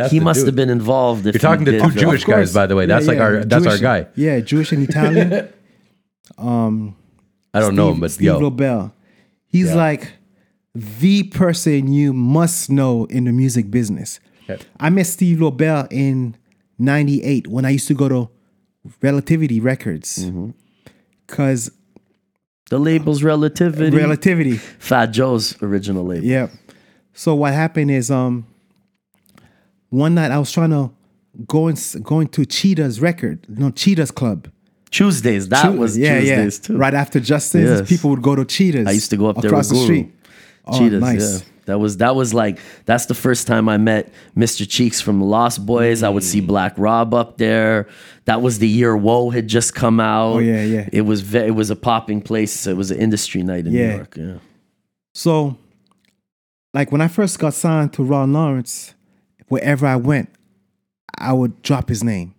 He must have been involved. If you're talking to two Jewish guys, by the way, that's our guy. Yeah, Jewish and Italian. I don't know him, but Steve Lobel, he's like the person you must know in the music business. Okay. I met Steve Lobel in '98 when I used to go to Relativity Records because the label's Relativity, Fat Joe's original label. Yeah. So what happened is, one night I was trying to going to Cheetah's record, Cheetah's Club. Tuesdays, Tuesdays too. Right after Justice, people would go to Cheetah's. I used to go up there across the street. Cheetahs, oh, nice. Yeah. That was like, that's the first time I met Mr. Cheeks from the Lost Boys. I would see Black Rob up there. That was the year Woe had just come out. Oh yeah, yeah. It was a popping place. It was an industry night in New York. Yeah. So, like when I first got signed to Ron Lawrence, wherever I went, I would drop his name.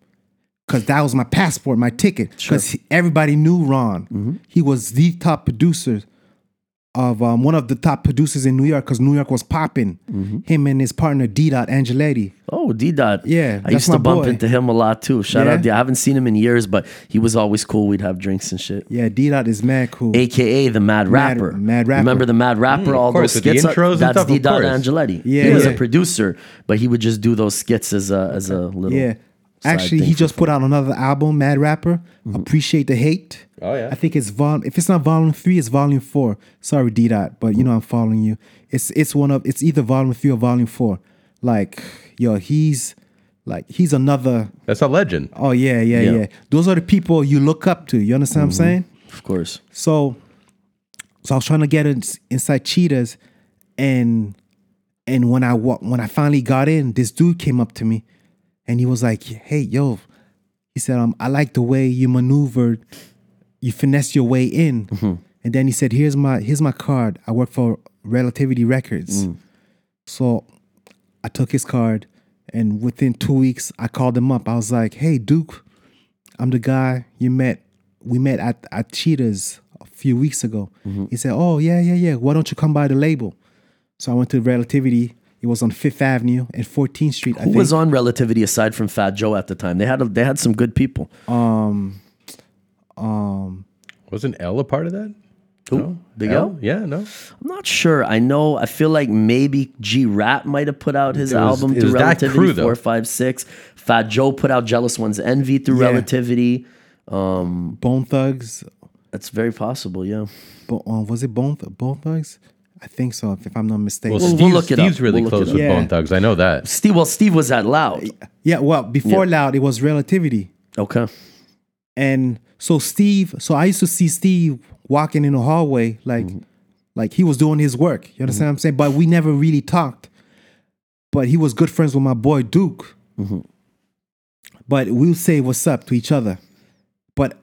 Because that was my passport, my ticket. Because everybody knew Ron. Mm-hmm. He was the top producer of one of the top producers in New York, because New York was popping. Mm-hmm. Him and his partner D-Dot Angeletti. Oh, D-Dot. Yeah, I used to bump into him a lot too. Shout out D-Dot. I haven't seen him in years, but he was always cool. We'd have drinks and shit. Yeah, D-Dot is mad cool. AKA the Mad Rapper. Mad Rapper. Remember the Mad Rapper? All those skits. That's D-Dot Angeletti. Yeah, he was a producer, but he would just do those skits as a little. Yeah. Actually, he just put out another album, Mad Rapper. Mm-hmm. Appreciate the Hate. Oh, yeah. I think it's if it's not volume 3, it's volume 4. Sorry, D-Dot, but you know I'm following you. It's either volume 3 or volume 4. Like, yo, he's another. That's a legend. Oh, yeah. Those are the people you look up to. You understand what I'm saying? Of course. So I was trying to get inside Cheetah's, and when I finally got in, this dude came up to me. And he was like, hey, yo, he said, I like the way you maneuvered, you finessed your way in. Mm-hmm. And then he said, here's my card. I work for Relativity Records. Mm. So I took his card, and within 2 weeks, I called him up. I was like, hey, Duke, I'm the guy you met. We met at Cheetah's a few weeks ago. Mm-hmm. He said, oh, yeah. Why don't you come by the label? So I went to Relativity. It was on 5th Avenue and 14th Street. Who was on Relativity aside from Fat Joe at the time? They had some good people. Wasn't L a part of that? Who? No. Big L? Yeah, no. I'm not sure. I know. I feel like maybe G Rap might have put out his album through Relativity, crew, 456. Fat Joe put out Jealous One's Envy through Relativity. Bone Thugs. That's very possible. Yeah. But was it Bone Thugs? I think so, if I'm not mistaken. Well, we'll look it up. Steve's really close with Bone Thugs. I know that. Steve was at Loud. Yeah, well, before Loud, it was Relativity. Okay. And so I used to see Steve walking in the hallway, like he was doing his work. You understand what I'm saying? But we never really talked. But he was good friends with my boy, Duke. Mm-hmm. But we'll say what's up to each other. But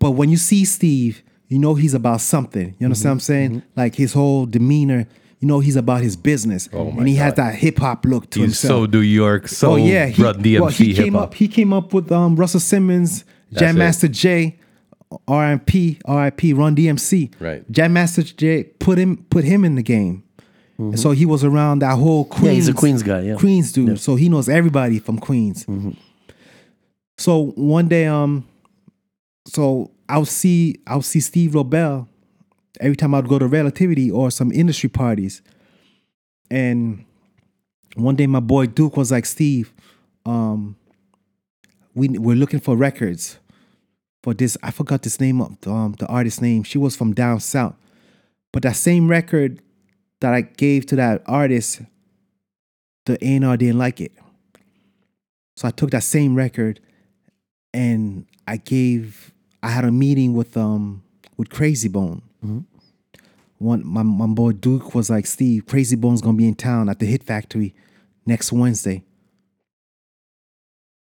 when you see Steve, you know he's about something. You understand what I'm saying? Mm-hmm. Like his whole demeanor, you know he's about his business. Oh my and he has that hip-hop look to himself. So New York, so Run DMC hip-hop. He came up with Russell Simmons, Jam Master Jay, R.I.P. Run DMC. Right. Jam Master Jay put him in the game. Mm-hmm. And so he was around that whole Queens. Yeah, he's a Queens guy, yeah. Queens dude. Yeah. So he knows everybody from Queens. Mm-hmm. So one day, I'll see Steve Lobel every time I'd go to Relativity or some industry parties. And one day my boy Duke was like, Steve, we're looking for records for this. I forgot this name of the artist's name. She was from down south. But that same record that I gave to that artist, the A&R didn't like it. So I took that same record and I had a meeting with Krayzie Bone. Mm-hmm. My boy Duke was like, Steve, Krayzie Bone's gonna be in town at the Hit Factory next Wednesday.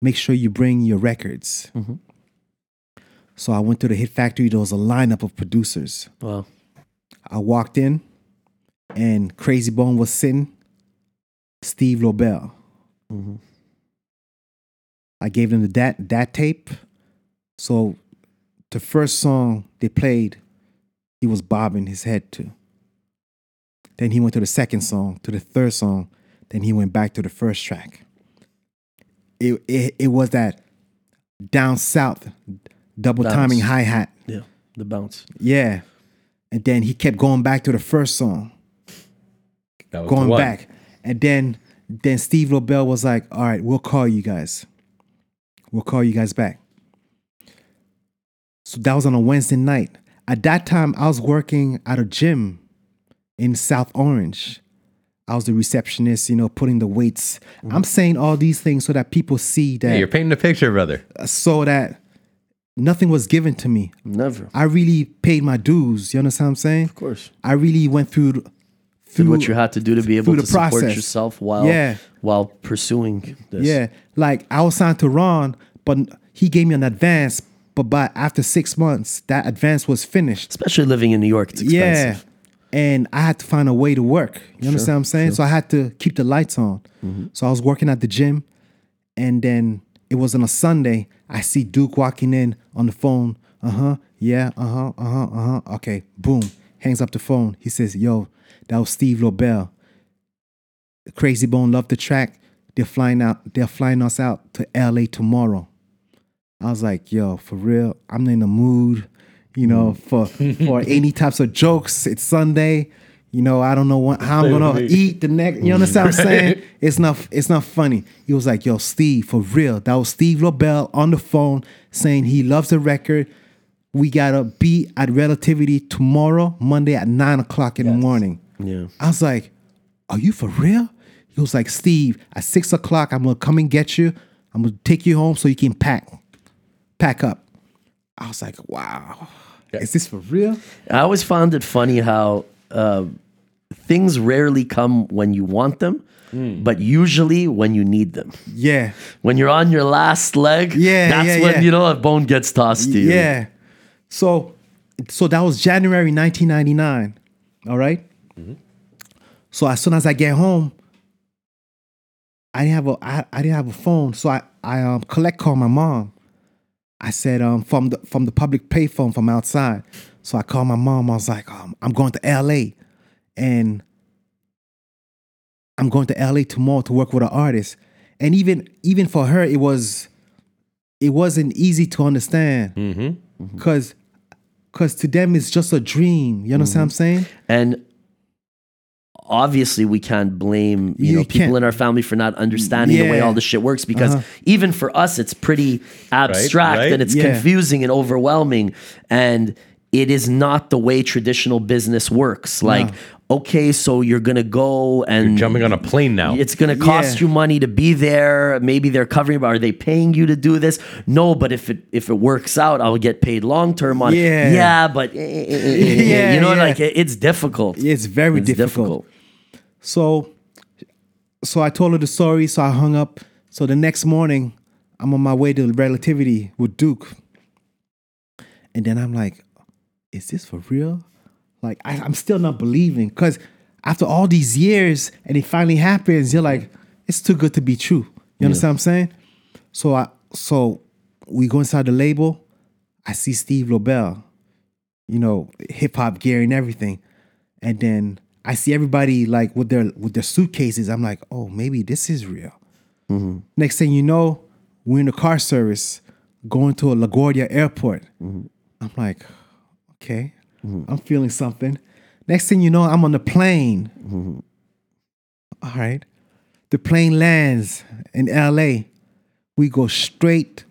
Make sure you bring your records. Mm-hmm. So I went to the Hit Factory. There was a lineup of producers. Wow. I walked in, and Krayzie Bone was sitting. Steve Lobel. Mm-hmm. I gave them that tape. So the first song they played, he was bobbing his head to. Then he went to the second song, to the third song. Then he went back to the first track. It was that down south, double timing hi-hat. Yeah, the bounce. Yeah. And then he kept going back to the first song. That was going back. And then Steve Lobel was like, all right, we'll call you guys. We'll call you guys back. So that was on a Wednesday night. At that time, I was working at a gym in South Orange. I was the receptionist, you know, putting the weights. Mm-hmm. I'm saying all these things so that people see that. Yeah, you're painting a picture, brother. So that nothing was given to me. Never. I really paid my dues. You understand what I'm saying? Of course. I really went through what you had to do to be able to support yourself while pursuing this. Yeah. Like, I was signed to Ron, but he gave me an advance. But by after 6 months, that advance was finished. Especially living in New York, it's expensive. Yeah. And I had to find a way to work. You understand what I'm saying? Sure. So I had to keep the lights on. Mm-hmm. So I was working at the gym. And then it was on a Sunday. I see Duke walking in on the phone. Okay, boom. Hangs up the phone. He says, yo, that was Steve Lobel. Krayzie Bone loved the track. They're flying us out to L.A. tomorrow. I was like, yo, for real? I'm in the mood. You know, for any types of jokes. It's Sunday. You know, I don't know how I'm gonna eat the next. You understand what I'm saying? It's not funny. He was like, yo, Steve, for real. That was Steve Lobel on the phone saying he loves the record. We gotta be at Relativity tomorrow, Monday at 9:00 in the morning. Yeah. I was like, are you for real? He was like, Steve, at 6:00, I'm gonna come and get you. I'm gonna take you home so you can pack up. I was like, wow. Is this for real? I always found it funny how things rarely come when you want them, but usually when you need them. Yeah. When you're on your last leg, that's when you know a bone gets tossed to you. Yeah. So that was January 1999. All right? Mm-hmm. So as soon as I get home, I didn't have a phone, so I collect call my mom. I said from the public payphone from outside. So I called my mom. I was like, I'm going to L.A. and I'm going to L.A. tomorrow to work with an artist. And even for her, it wasn't easy to understand because to them it's just a dream. You understand what I'm saying? And obviously, we can't blame people in our family for not understanding the way all this shit works because even for us, it's pretty abstract and it's confusing and overwhelming. And it is not the way traditional business works. Like, okay, so you're going to go and... You're jumping on a plane now. It's going to cost you money to be there. Maybe they're covering... Are they paying you to do this? No, but if it works out, I'll get paid long-term on it. Yeah, but... you know, like, it's difficult. It's very difficult. So I told her the story, so I hung up. So the next morning, I'm on my way to Relativity with Duke. And then I'm like, is this for real? Like, I'm still not believing because after all these years and it finally happens, you're like, it's too good to be true. You understand what I'm saying? So we go inside the label. I see Steve Lobel, you know, hip-hop gear and everything. And then... I see everybody like with their suitcases. I'm like, oh, maybe this is real. Mm-hmm. Next thing you know, we're in the car service going to a LaGuardia airport. Mm-hmm. I'm like, okay, I'm feeling something. Next thing you know, I'm on the plane. Mm-hmm. All right. The plane lands in LA. We go straight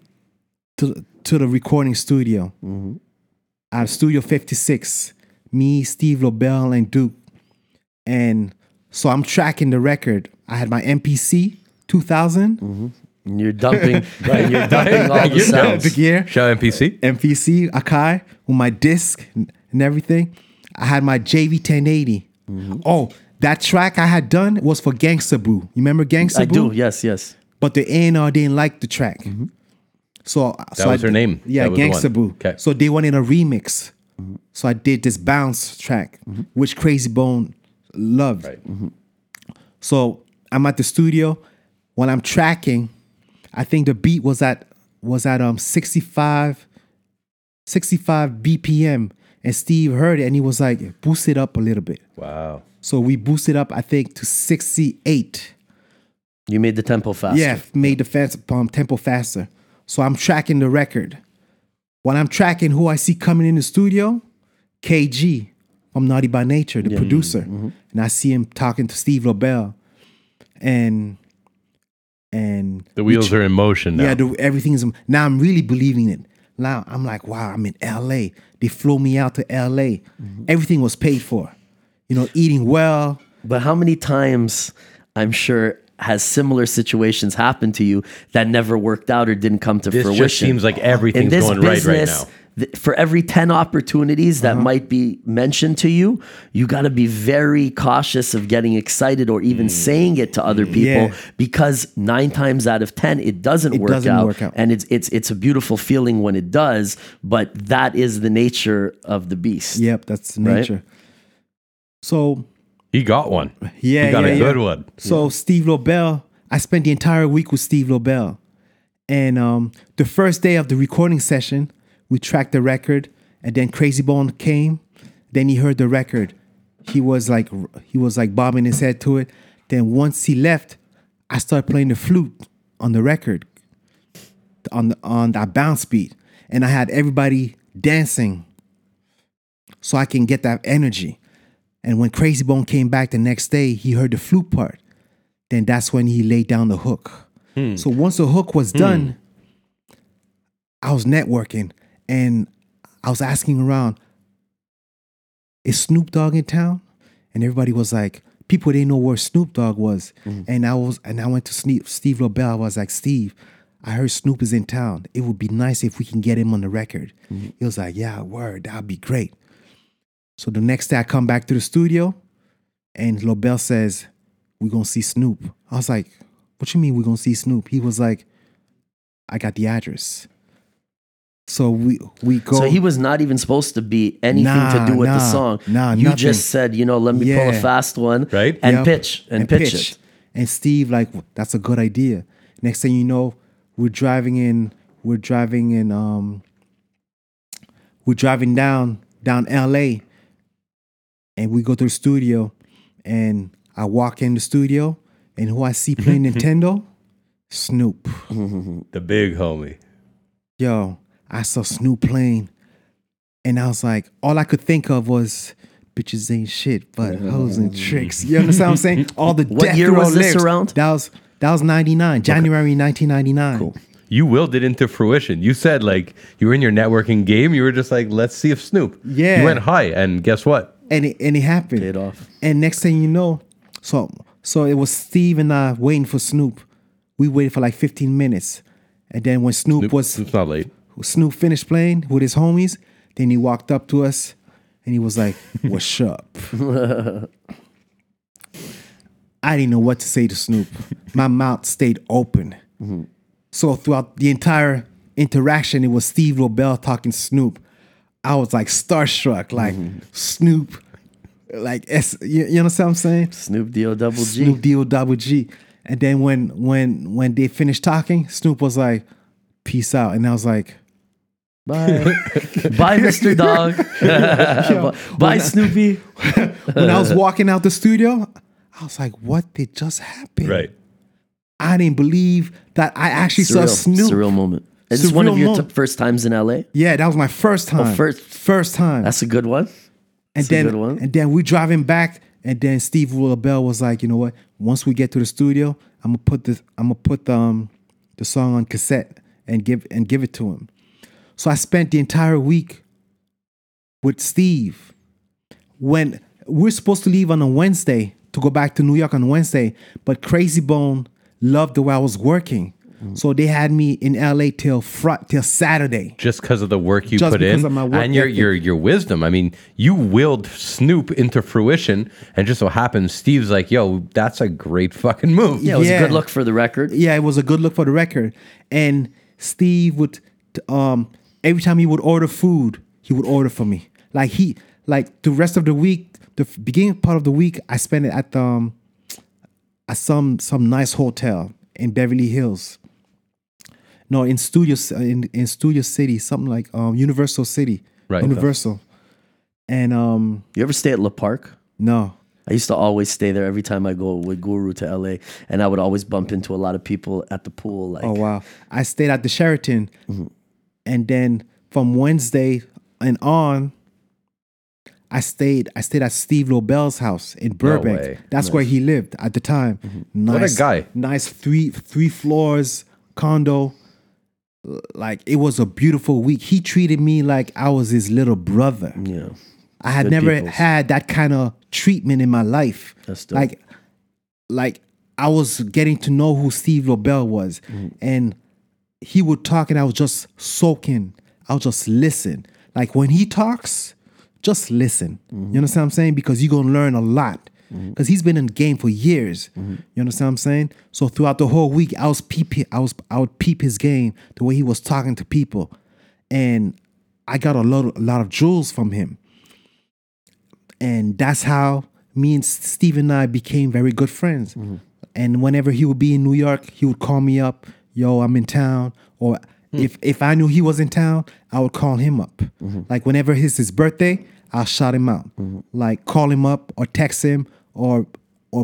to the recording studio. Mm-hmm. Out of Studio 56, me, Steve Lobel, and Duke. And so I'm tracking the record. I had my MPC 2000. Mm-hmm. And you're dumping, right? You're dumping all the sounds. The gear. Shout MPC, Akai, with my disc and everything. I had my JV 1080. Mm-hmm. Oh, that track I had done was for Gangsta Boo. You remember Gangsta Boo? I do, yes. But the A&R didn't like the track. Mm-hmm. So that was her name. Yeah, Gangsta Boo. Okay. So they wanted a remix. Mm-hmm. So I did this bounce track, which Krayzie Bone loved. Right. Mm-hmm. So I'm at the studio. When I'm tracking, I think the beat was at 65 BPM, and Steve heard it and he was like, boost it up a little bit. Wow. So we boosted up, I think, to 68. You made the tempo faster. Yeah, made the tempo faster. So I'm tracking the record. When I'm tracking, who I see coming in the studio, KG. I'm Naughty by Nature, the producer. Mm-hmm. And I see him talking to Steve Lobel. And the wheels are in motion now. Yeah, everything is... Now I'm really believing it. Now I'm like, wow, I'm in L.A. They flew me out to L.A. Mm-hmm. Everything was paid for. You know, eating well, But how many times, I'm sure, has similar situations happened to you that never worked out or didn't come to fruition? This just seems like everything's going right right now. For every 10 opportunities that might be mentioned to you, you got to be very cautious of getting excited or even saying it to other people, because 9 times out of 10, it doesn't work out. And it's a beautiful feeling when it does, but that is the nature of the beast. Yep, that's the nature. Right? So he got one. Yeah, he got a good one. So Steve Lobel, I spent the entire week with Steve Lobel, and the first day of the recording session, we tracked the record, and then Krayzie Bone came. Then he heard the record. He was like bobbing his head to it. Then once he left, I started playing the flute on the record, on that bounce beat, and I had everybody dancing, so I can get that energy. And when Krayzie Bone came back the next day, he heard the flute part. Then that's when he laid down the hook. So once the hook was done, I was networking. And I was asking around, is Snoop Dogg in town? And everybody was like, people didn't know where Snoop Dogg was. And I went to Steve Lobel. I was like, Steve, I heard Snoop is in town. It would be nice if we can get him on the record. He was like, yeah, word, that'd be great. So the next day I come back to the studio and Lobel says, we're going to see Snoop. I was like, what you mean we're going to see Snoop? He was like, I got the address. So we go. So he was not even supposed to be anything to do with the song. You just said, let me pull a fast one, right? And pitch it. And Steve, that's a good idea. Next thing you know, we're driving down L.A. and we go to the studio, and I walk in the studio, and who I see playing Nintendo, Snoop, the big homie. Yo. I saw Snoop playing, and I was like, all I could think of was, bitches ain't shit, but hoes and tricks. You understand what I'm saying? All the what death year was this lyrics. Around? That was 99, January 1999. Cool. You willed it into fruition. You said you were in your networking game. You were just like, let's see if Snoop. Yeah. You went high, and guess what? And it happened. Paid off. And next thing you know, so it was Steve and I waiting for Snoop. We waited for 15 minutes, and then when Snoop's not late. Snoop finished playing with his homies. Then he walked up to us and he was like, what's up? I didn't know what to say to Snoop. My mouth stayed open. So throughout the entire interaction, it was Steve Lobel talking to Snoop. I was like starstruck, Snoop, you understand what I'm saying? Snoop D-O-double G. Snoop D-O-double G. And then when they finished talking, Snoop was like, peace out. And I was like, bye. Bye, Mr. Dog. Bye, Snoopy. When I was walking out the studio, I was like, what did just happen? Right. I didn't believe that I actually saw Snoop. Surreal moment. Is this one of your first times in LA? Yeah, that was my first time. First time. That's a good one. And then we driving back, and then Steve Lobel was like, you know what? Once we get to the studio, I'm gonna put the song on cassette and give it to him. So I spent the entire week with Steve. When we're supposed to leave on a Wednesday to go back to New York on Wednesday, but Krayzie Bone loved the way I was working. So they had me in LA till Saturday. Just because of the work you put in and your wisdom. I mean, you willed Snoop into fruition, and just so happens Steve's like, yo, that's a great fucking move. Yeah, it was a good look for the record. Yeah, it was a good look for the record. And Steve would, every time he would order food, he would order for me. The rest of the week, the beginning part of the week, I spent it at some nice hotel in Beverly Hills. No, in Studio City, something like Universal City. Right. Universal. And you ever stay at Le Parc? No. I used to always stay there every time I go with Guru to LA, and I would always bump into a lot of people at the pool. Oh, wow. I stayed at the Sheraton, and then from Wednesday and on, I stayed at Steve Lobel's house in Burbank. No way. That's nice. Where he lived at the time. Nice, what a guy. Nice three floors condo. It was a beautiful week. He treated me like I was his little brother. Yeah. I had never had that kind of treatment in my life. That's dope. Like I was getting to know who Steve Lobel was, and he would talk, and I was just soaking. I would just listen. Like when he talks, just listen. You understand what I'm saying? Because you're gonna learn a lot. Because he's been in the game for years. You understand what I'm saying? So throughout the whole week, I would peep his game, the way he was talking to people, and I got a lot of jewels from him. And that's how me and Steve and I became very good friends. And whenever he would be in New York, he would call me up. Yo, I'm in town. Or if I knew he was in town, I would call him up. Like whenever it's his birthday, I'll shout him out. Like call him up or text him or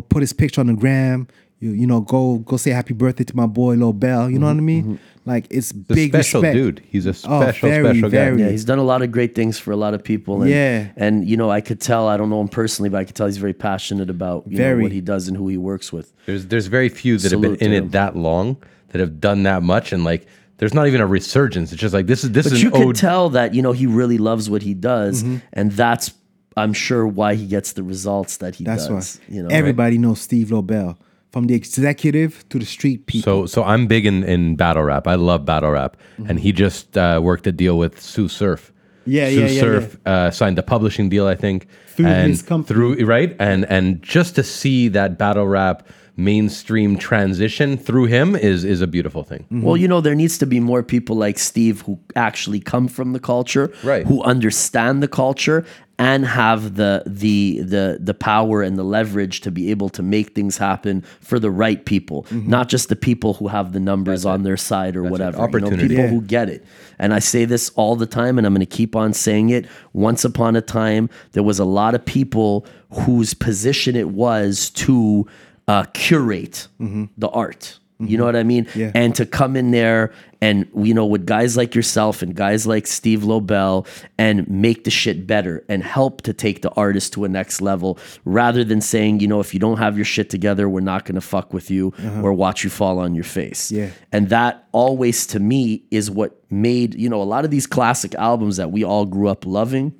put his picture on the gram. You know, go say happy birthday to my boy Lobel. You know what I mean? Like it's he's big a special respect. Dude. He's a special guy. Yeah, he's done a lot of great things for a lot of people. And, and you know, I could tell. I don't know him personally, but I could tell he's very passionate about what he does and who he works with. There's very few that have been in it that long that have done that much, and like there's not even a resurgence. It's just like this is. But you can tell that he really loves what he does, and that's I'm sure why he gets the results that he does. That's why everybody knows Steve Lobel. From the executive to the street people. So I'm big in battle rap. I love battle rap. And he just worked a deal with Sue Surf. Sue Surf signed a publishing deal, I think. Through his company. Right? And just to see that battle rap mainstream transition through him is a beautiful thing. Well, there needs to be more people like Steve who actually come from the culture, who understand the culture and have the power and the leverage to be able to make things happen for the right people, not just the people who have the numbers on their side or whatever. Opportunity. People who get it. And I say this all the time, and I'm going to keep on saying it. Once upon a time, there was a lot of people whose position it was to curate the art. You know what I mean? Yeah. And to come in there and, with guys like yourself and guys like Steve Lobel and make the shit better and help to take the artist to a next level rather than saying, if you don't have your shit together, we're not going to fuck with you or watch you fall on your face. Yeah. And that always, to me, is what made, a lot of these classic albums that we all grew up loving,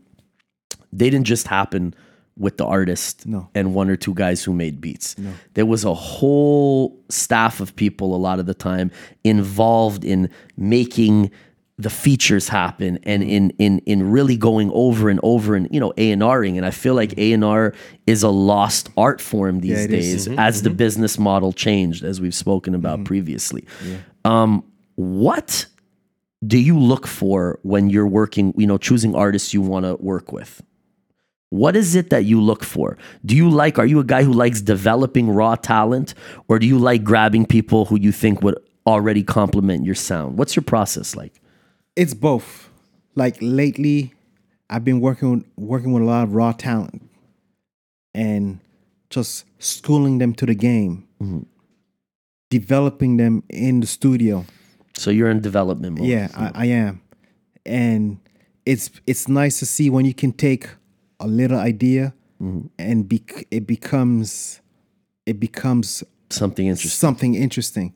they didn't just happen with the artist and one or two guys who made beats. There was a whole staff of people a lot of the time involved in making the features happen and in really going over and over and, A&Ring. And I feel like A&R is a lost art form these days as the business model changed, as we've spoken about previously. Yeah. What do you look for when you're working, choosing artists you want to work with? What is it that you look for? Are you a guy who likes developing raw talent, or do you like grabbing people who you think would already complement your sound? What's your process like? It's both. Like lately, I've been working with a lot of raw talent and just schooling them to the game, developing them in the studio. So you're in development mode. Yeah, I am. And it's nice to see when you can take a little idea, and it becomes something interesting.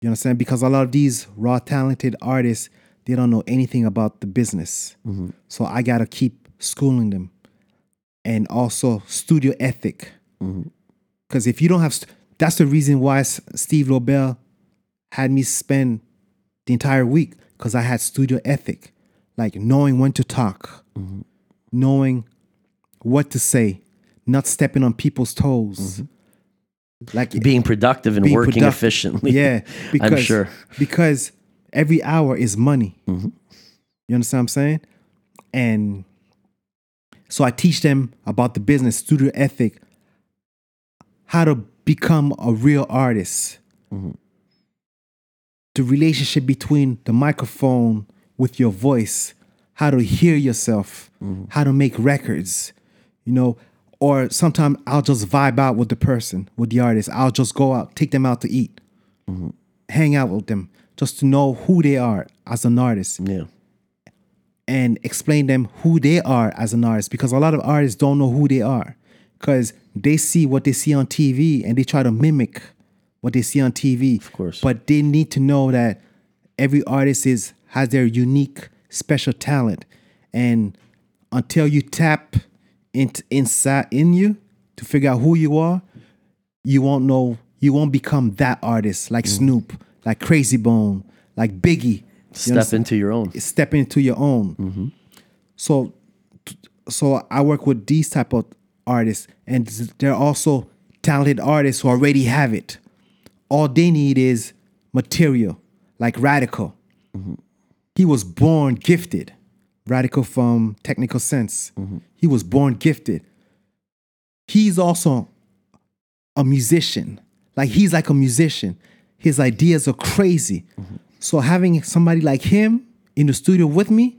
You understand? Because a lot of these raw, talented artists, they don't know anything about the business. So I gotta keep schooling them, and also studio ethic. Because if you don't have, that's the reason why Steve Lobel had me spend the entire week, because I had studio ethic, like knowing when to talk, knowing what to say, not stepping on people's toes, like being productive and working efficiently. Yeah, because, I'm sure. Because every hour is money. You understand what I'm saying? And so I teach them about the business, studio ethic, how to become a real artist, the relationship between the microphone with your voice, how to hear yourself, how to make records. Or sometimes I'll just vibe out with the person, with the artist. I'll just go out, take them out to eat, hang out with them, just to know who they are as an artist. Yeah. And explain them who they are as an artist, because a lot of artists don't know who they are, because they see what they see on TV and they try to mimic what they see on TV. Of course. But they need to know that every artist has their unique, special talent, and until you tap inside in you to figure out who you are, you won't know, you won't become that artist like Snoop, like Krayzie Bone, like Biggie. Step into your own. Mm-hmm. So I work with these type of artists, and they're also talented artists who already have it. All they need is material, like Radical. Mm-hmm. He was born gifted. Radical from Technical Sense. Mm-hmm. He was born gifted. He's also a musician. Like, he's like a musician. His ideas are crazy. Mm-hmm. So having somebody like him in the studio with me,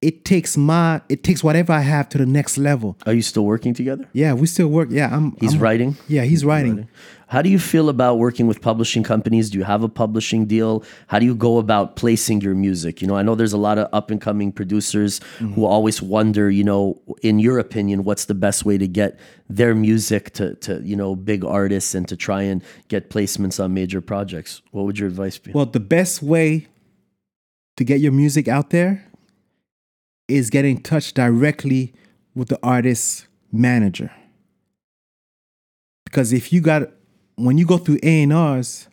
it takes whatever I have to the next level. Are you still working together? Yeah, we still work. Yeah, he's writing? Yeah, he's writing. How do you feel about working with publishing companies? Do you have a publishing deal? How do you go about placing your music? You know, I know there's a lot of up and coming producers who always wonder, you know, in your opinion, what's the best way to get their music to you know, big artists and to try and get placements on major projects? What would your advice be? Well, the best way to get your music out there is get in touch directly with the artist's manager. Because when you go through A&Rs,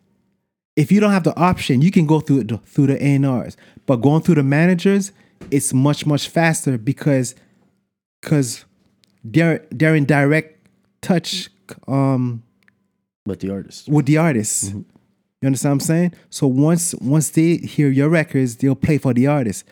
if you don't have the option, you can go through the A&Rs. But going through the managers, it's much, much faster because they're in direct touch with the artist. Mm-hmm. You understand what I'm saying? So once they hear your records, they'll play for the artist.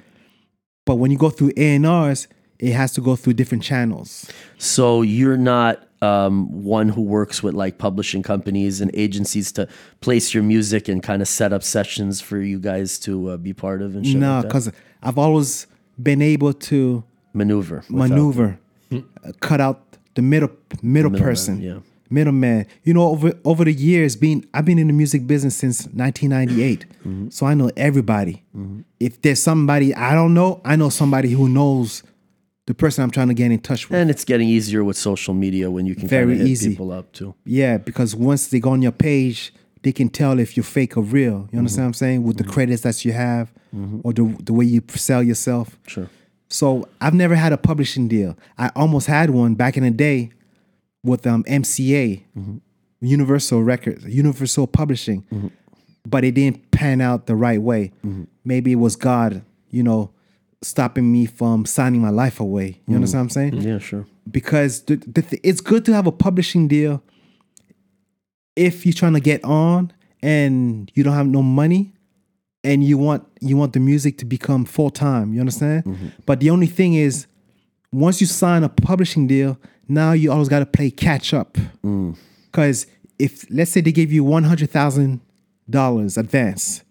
But when you go through A&Rs, it has to go through different channels. So you're not one who works with like publishing companies and agencies to place your music and kind of set up sessions for you guys to be part of and shit. No, because like I've always been able to maneuver, cut out the middle person, middleman. You know, over the years, I've been in the music business since 1998, so I know everybody. Mm-hmm. If there's somebody I don't know, I know somebody who knows the person I'm trying to get in touch with. And it's getting easier with social media when you can kind of hit people up too. Yeah, because once they go on your page, they can tell if you're fake or real. You understand what I'm saying? With the credits that you have or the way you sell yourself. Sure. So I've never had a publishing deal. I almost had one back in the day with MCA, Universal Records, Universal Publishing, but it didn't pan out the right way. Maybe it was God, you know, stopping me from signing my life away. You understand what I'm saying? Yeah, sure. Because it's good to have a publishing deal if you're trying to get on and you don't have no money and you want the music to become full-time. You understand? But the only thing is, once you sign a publishing deal, now you always got to play catch up. Because if, let's say they give you $100,000 advance,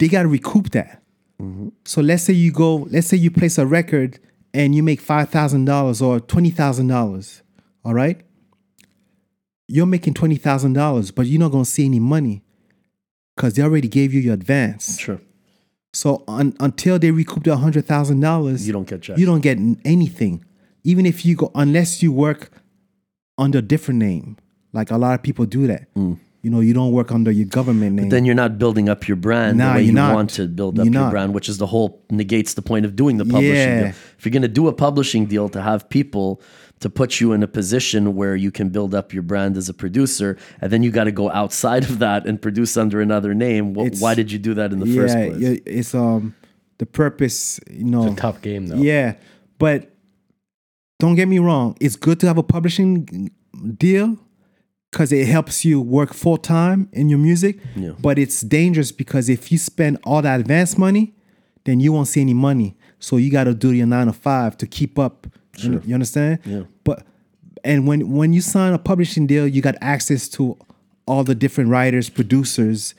they got to recoup that. So let's say you place a record and you make $5,000 or $20,000. All right? You're making $20,000, but you're not going to see any money because they already gave you your advance. Sure. So until they recoup the $100,000, you don't get checks. You don't get anything, even if you go, unless you work under a different name. Like a lot of people do that. You know, you don't work under your government name. But then you're not building up your brand the way you want to build up your brand, which is the whole negates the point of doing the publishing deal. If you're going to do a publishing deal to have people to put you in a position where you can build up your brand as a producer, and then you got to go outside of that and produce under another name. Why did you do that in the first place? Yeah, it's the purpose, you know. It's a tough game, though. Yeah, but don't get me wrong. It's good to have a publishing deal, because it helps you work full-time in your music. Yeah. But it's dangerous because if you spend all that advance money, then you won't see any money. So you got to do your 9 to 5 to keep up. Sure. You understand? Yeah. And when you sign a publishing deal, you got access to all the different writers, producers,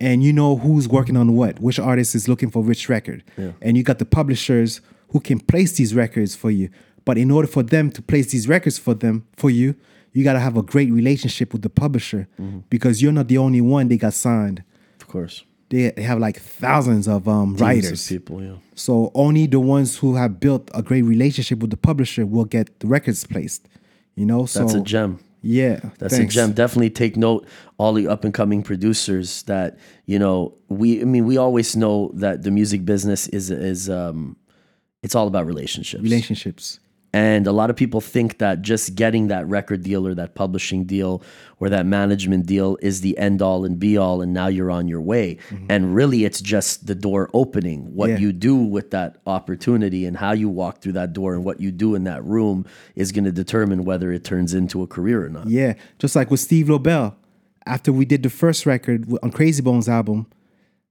and you know who's working on what, which artist is looking for which record. Yeah. And you got the publishers who can place these records for you. But in order for them to place these records for you, you got to have a great relationship with the publisher because you're not the only one they got signed. Of course. They have like thousands of writers. Of people, yeah. So only the ones who have built a great relationship with the publisher will get the records placed. You know, that's a gem. Yeah, that's a gem. Definitely take note, all the up and coming producers that, you know, we, I mean, we always know that the music business is it's all about relationships. Relationships. And a lot of people think that just getting that record deal or that publishing deal or that management deal is the end all and be all, and now you're on your way. Mm-hmm. And really, it's just the door opening. What you do with that opportunity and how you walk through that door and what you do in that room is going to determine whether it turns into a career or not. Yeah, just like with Steve Lobel. After we did the first record on Krayzie Bone's album,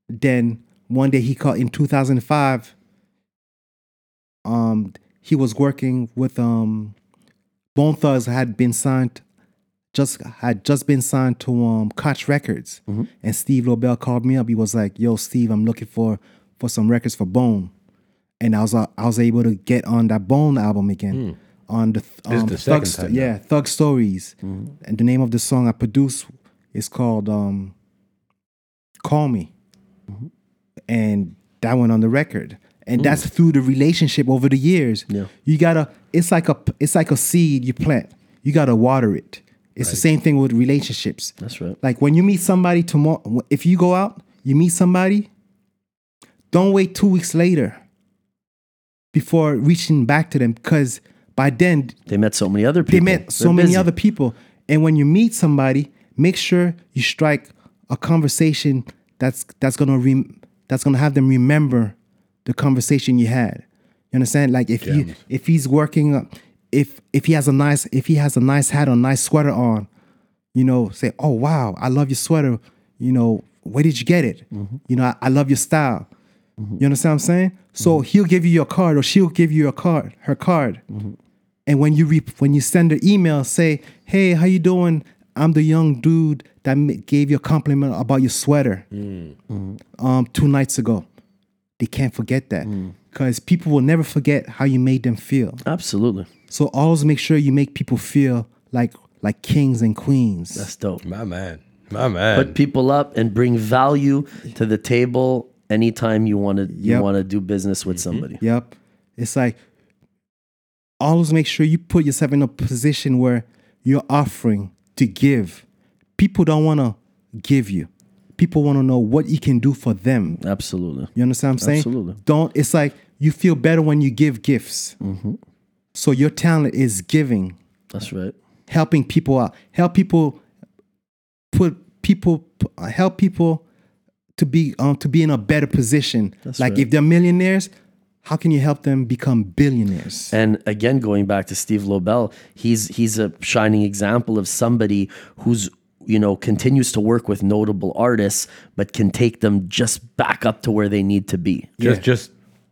then one day he called in 2005. He was working with Bone Thugs had just been signed to Koch Records, mm-hmm. and Steve Lobel called me up. He was like, "Yo, Steve, I'm looking for some records for Bone," and I was able to get on that Bone album again on the Thug Stories, mm-hmm. and the name of the song I produced is called "Call Me," mm-hmm. and that went on the record. And that's through the relationship over the years. Yeah. You gotta. It's like a seed you plant. You gotta water it. It's the same thing with relationships. That's right. Like when you meet somebody tomorrow, if you go out, you meet somebody. Don't wait 2 weeks later before reaching back to them, because by then they met so many other people. And when you meet somebody, make sure you strike a conversation that's gonna have them remember the conversation you had. You understand? Like if he has a nice hat on, nice sweater on, you know, say, "Oh wow, I love your sweater. You know, where did you get it? Mm-hmm. You know, I love your style." Mm-hmm. You understand what I'm saying? Mm-hmm. So he'll give you your card, or she'll give you her card. Mm-hmm. And when you send her email, say, "Hey, how you doing? I'm the young dude that gave you a compliment about your sweater 2 nights ago." They can't forget that, because people will never forget how you made them feel. Absolutely. So always make sure you make people feel like kings and queens. That's dope. My man. Put people up and bring value to the table anytime you want to do business with somebody. Yep. It's like always make sure you put yourself in a position where you're offering to give. People don't want to give you. People want to know what you can do for them. Absolutely. You understand what I'm saying? Absolutely. It's like you feel better when you give gifts. Mm-hmm. So your talent is giving. That's right. Helping people out. Help people to be in a better position. That's right. Like if they're millionaires, how can you help them become billionaires? And again, going back to Steve Lobel, he's a shining example of somebody who's, you know, continues to work with notable artists, but can take them just back up to where they need to be. Just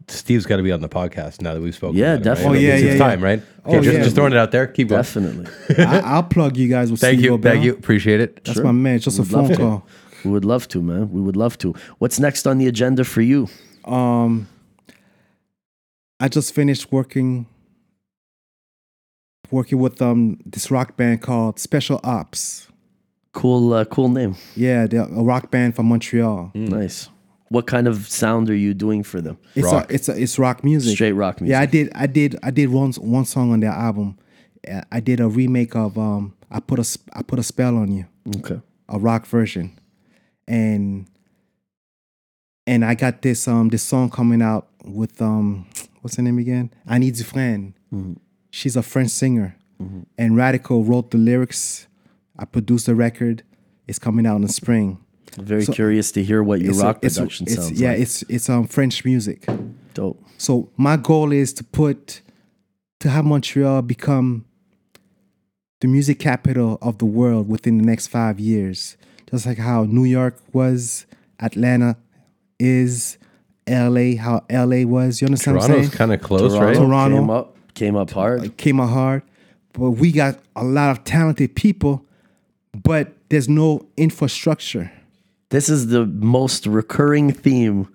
Steve's got to be on the podcast now that we've spoken. Yeah, about definitely. Him, right? It's time, right? Okay, just throwing it out there. Keep going. Definitely. I'll plug you guys with Steve. Thank you. Appreciate it. That's my man. It's just a phone call. We would love to, man. We would love to. What's next on the agenda for you? I just finished working with this rock band called Special Ops. Cool name. Yeah, they're a rock band from Montreal. Nice. What kind of sound are you doing for them? It's rock music. Straight rock music. Yeah, I did one song on their album. I did a remake of I put a spell on you. Okay. A rock version, and I got this song coming out with what's her name again? Annie Dufresne. Mm-hmm. She's a French singer, and Radical wrote the lyrics. I produced a record. It's coming out in the spring. Very curious to hear what your rock production sounds like. Yeah, it's French music. Dope. So my goal is to have Montreal become the music capital of the world within the next 5 years, just like how New York was, Atlanta is, L.A. how L.A. was. You understand what I'm saying? Toronto's kind of close, right? Toronto came up hard, but we got a lot of talented people. But there's no infrastructure. This is the most recurring theme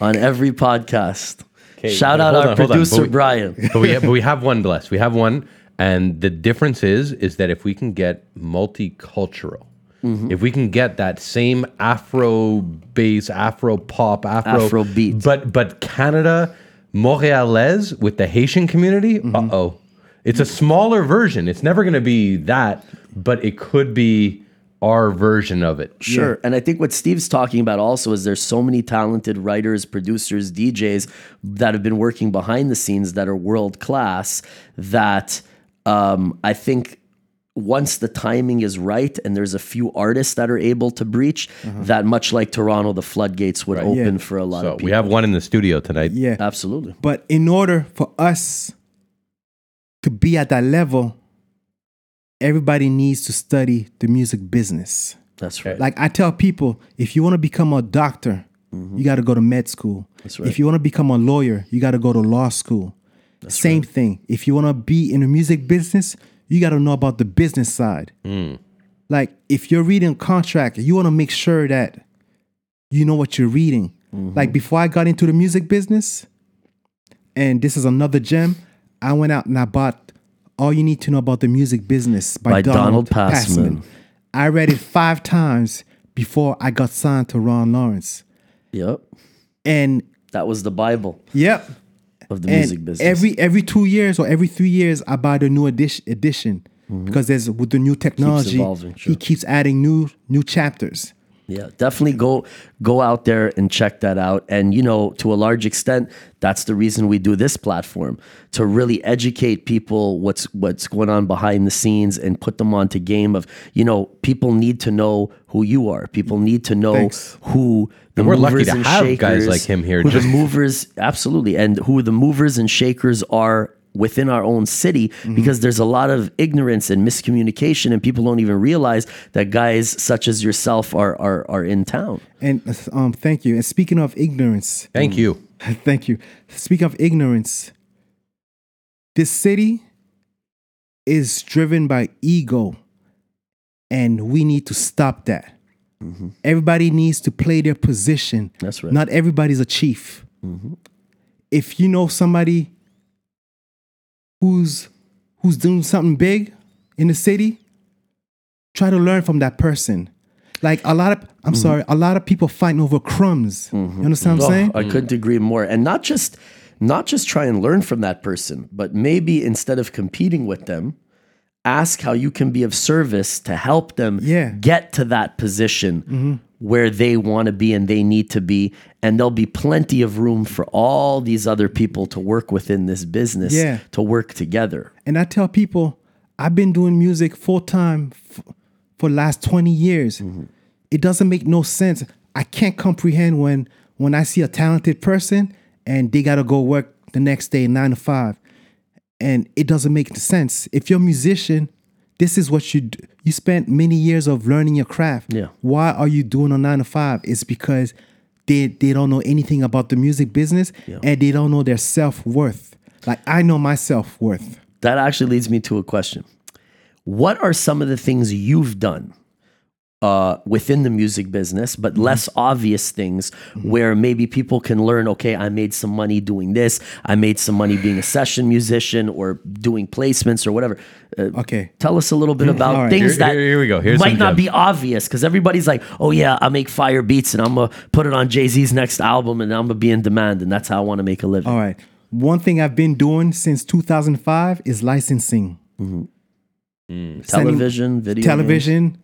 on every podcast. Okay, Shout out our producer, Brian. But we have one, blessed. We have one. And the difference is that if we can get multicultural, if we can get that same Afro bass, Afro pop, Afro beat. But Canada, Montréalais with the Haitian community, It's a smaller version. It's never going to be that. but it could be our version of it. Sure. Yeah. And I think what Steve's talking about also is there's so many talented writers, producers, DJs that have been working behind the scenes that are world class that I think once the timing is right and there's a few artists that are able to breach, that much like Toronto, the floodgates would open for a lot of people. We have one in the studio tonight. Yeah. Absolutely. But in order for us to be at that level, everybody needs to study the music business. That's right. Like I tell people, if you want to become a doctor, you got to go to med school. That's right. If you want to become a lawyer, you got to go to law school. That's Same right. thing. If you want to be in the music business, you got to know about the business side. Like if you're reading a contract, you want to make sure that you know what you're reading. Like before I got into the music business, and this is another gem, I went out and I bought All You Need to Know About the Music Business by Donald Passman. I read it 5 times before I got signed to Ron Lawrence. Yep. And that was the Bible. Yep. Of the music business. Every 2 years or every 3 years, I buy the new edition because there's with the new technology, keeps evolving, he keeps adding new chapters. Yeah, definitely go out there and check that out. And, you know, to a large extent, that's the reason we do this platform, to really educate people what's going on behind the scenes and put them onto game of, you know, people need to know who you are. People need to know who the movers and shakers. We're lucky to have guys like him here. The movers, absolutely. And who the movers and shakers are within our own city, because there's a lot of ignorance and miscommunication, and people don't even realize that guys such as yourself are in town. And thank you. And speaking of ignorance, thank you. Speaking of ignorance, this city is driven by ego, and we need to stop that. Everybody needs to play their position. That's right. Not everybody's a chief. If you know somebody who's doing something big in the city, try to learn from that person. Like a lot of people fighting over crumbs. You understand what I'm saying? I couldn't agree more. And not just try and learn from that person, but maybe instead of competing with them, ask how you can be of service to help them get to that position where they want to be and they need to be. And there'll be plenty of room for all these other people to work within this business, to work together. And I tell people, I've been doing music full-time for the last 20 years. It doesn't make no sense. I can't comprehend when I see a talented person and they got to go work the next day 9 to 5. And it doesn't make sense. If you're a musician, this is what you do. You spent many years of learning your craft. Yeah. Why are you doing a 9 to 5? It's because they don't know anything about the music business and they don't know their self-worth. Like I know my self-worth. That actually leads me to a question. What are some of the things you've done within the music business, but less obvious things where maybe people can learn, okay, I made some money doing this. I made some money being a session musician or doing placements or whatever. Okay. Tell us a little bit about things that might not be obvious, because everybody's like, oh yeah, I make fire beats and I'm going to put it on Jay-Z's next album and I'm going to be in demand and that's how I want to make a living. All right. One thing I've been doing since 2005 is licensing. Television, video.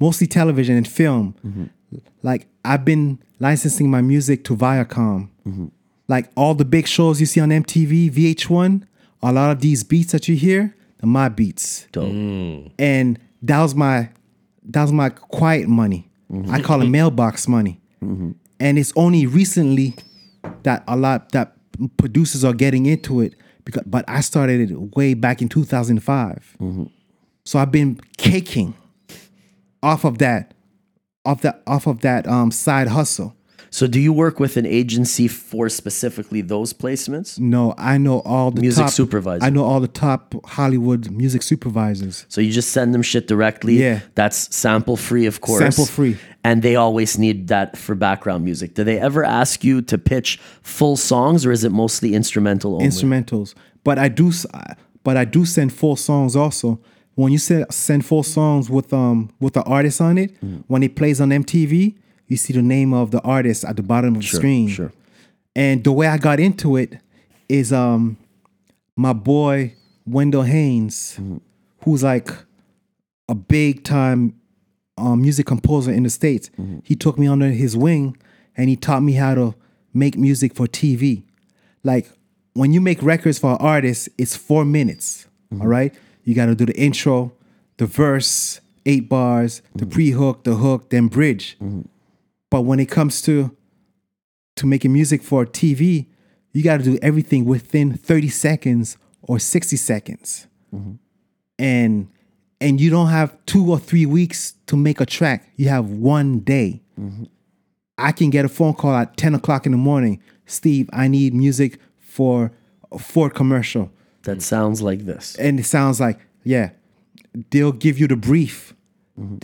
Mostly television and film. Like I've been licensing my music to Viacom. Like all the big shows you see on MTV, VH1, a lot of these beats that you hear are my beats. And that was my quiet money. I call it mailbox money. And it's only recently that that producers are getting into it, but I started it way back in 2005. So I've been caking off of that side hustle. So do you work with an agency for specifically those placements? No, I know all the music supervisors. I know all the top Hollywood music supervisors. So you just send them shit directly. Yeah, that's sample free, of course. Sample free, and they always need that for background music. Do they ever ask you to pitch full songs, or is it mostly instrumental only? Instrumentals, but I do send full songs also. When you send full songs with the artist on it, when it plays on MTV, you see the name of the artist at the bottom of the screen. Sure. And the way I got into it is my boy Wendell Haynes, who's like a big time music composer in the States. Mm-hmm. He took me under his wing and he taught me how to make music for TV. Like when you make records for an artist, it's 4 minutes. Mm-hmm. All right. You got to do the intro, the verse, 8 bars, mm-hmm. the pre-hook, the hook, then bridge. Mm-hmm. But when it comes to making music for TV, you got to do everything within 30 seconds or 60 seconds. Mm-hmm. And you don't have 2 or 3 weeks to make a track. You have 1 day. Mm-hmm. I can get a phone call at 10 o'clock in the morning. Steve, I need music for a Ford commercial. That sounds like this. And it sounds like, yeah, they'll give you the brief. Mm-hmm.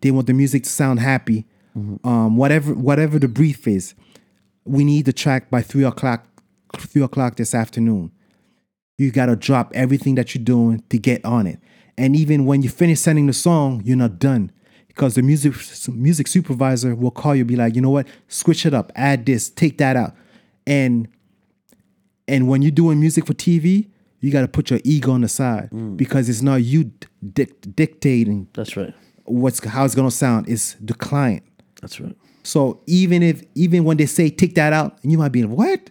They want the music to sound happy. Mm-hmm. Whatever the brief is, we need the track by 3 o'clock this afternoon. You got to drop everything that you're doing to get on it. And even when you finish sending the song, you're not done. Because the music supervisor will call you, be like, you know what, switch it up, add this, take that out. And when you're doing music for TV, you got to put your ego on the side. Mm. Because it's not you dictating. That's right. How it's going to sound. It's the client. That's right. So even when they say take that out, you might be like, what?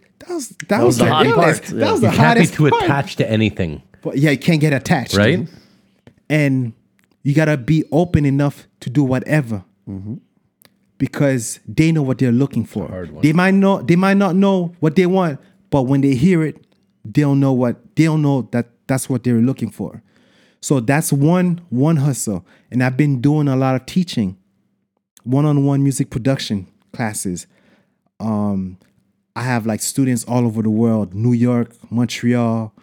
That was the hot part. Yeah. That was the hottest part. You can't be too attached to anything. But yeah, you can't get attached. Right? Dude. And you got to be open enough to do whatever. Mm-hmm. Because they know what they're looking for. They might not know what they want, but when they hear it, they'll know that that's what they're looking for. So that's one hustle. And I've been doing a lot of teaching, one-on-one music production classes. I have like students all over the world, New York, Montreal,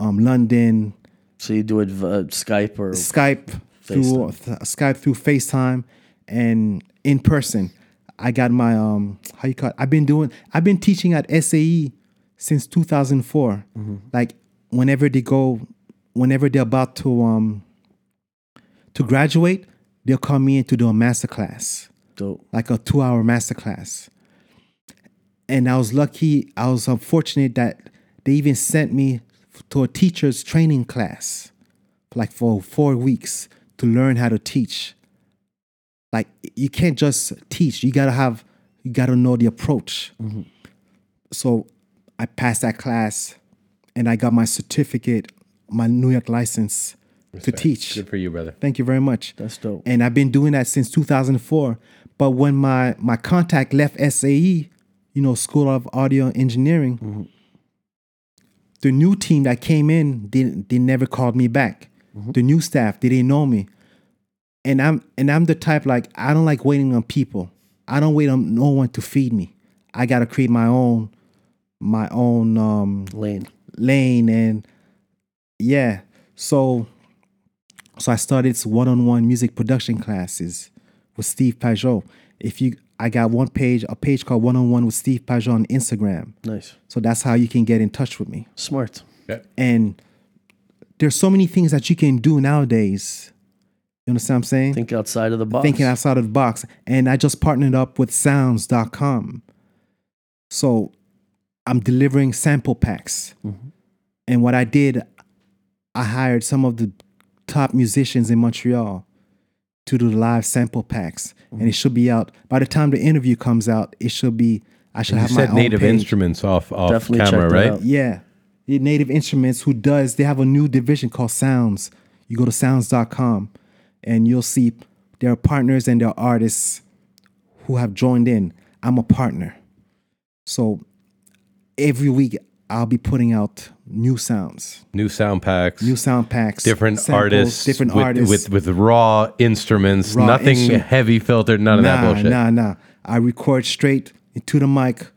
London. So you do it Skype through FaceTime and in person. I got my I've been teaching at SAE since 2004. Mm-hmm. Like whenever they're about to graduate, they'll call me in to do a masterclass. Dope. Like a 2-hour masterclass. And I was fortunate that they even sent me to a teacher's training class, like for 4 weeks to learn how to teach. Like you can't just teach; you gotta know the approach. Mm-hmm. So I passed that class, and I got my certificate, my New York license Respect. To teach. Good for you, brother. Thank you very much. That's dope. And I've been doing that since 2004. But when my contact left SAE, School of Audio Engineering. Mm-hmm. The new team that came in, they never called me back. Mm-hmm. The new staff, they didn't know me. And I'm the type, like, I don't like waiting on people. I don't wait on no one to feed me. I got to create my own lane. And yeah. So I started one-on-one music production classes with Steve Pageot. I got a page called One-on-One with Steve Pageot on Instagram. Nice. So that's how you can get in touch with me. Smart. Yeah. And there's so many things that you can do nowadays. You understand what I'm saying? Think outside of the box. Thinking outside of the box. And I just partnered up with sounds.com. So I'm delivering sample packs. Mm-hmm. And what I did, I hired some of the top musicians in Montreal to do live sample packs. Mm-hmm. And it should be out. By the time the interview comes out, it should be, I should have my own page. You said Native Instruments off camera, right? Yeah. Native Instruments, they have a new division called Sounds. You go to sounds.com and you'll see there are partners and there are artists who have joined in. I'm a partner. So every week I'll be putting out new sounds. New sound packs. Different samples, artists. With raw instruments. Heavy filtered, none of that bullshit. Nah. I record straight into the mic,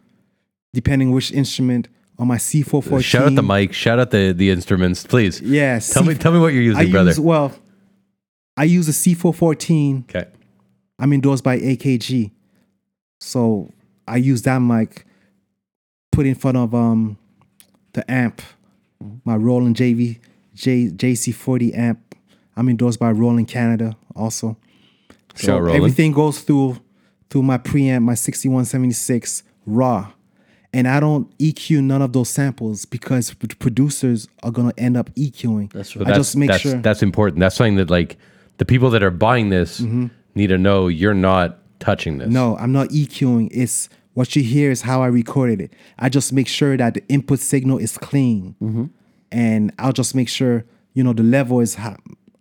depending which instrument, on my C414. Shout out the mic. Shout out the instruments, please. Yes. Yeah, tell me what you're using, brother. I use a C414. Okay. I'm endorsed by AKG. So I use that mic put in front of the amp, my Roland JC40 amp. I'm endorsed by Roland Canada also. So Roland. Everything goes through my preamp, my 6176 raw. And I don't EQ none of those samples because producers are going to end up EQing. That's right. I just make sure. That's important. That's something that, like, the people that are buying this need to know you're not touching this. No, I'm not EQing. It's what you hear is how I recorded it. I just make sure that the input signal is clean. Mm-hmm. And I'll just make sure, you know, the level is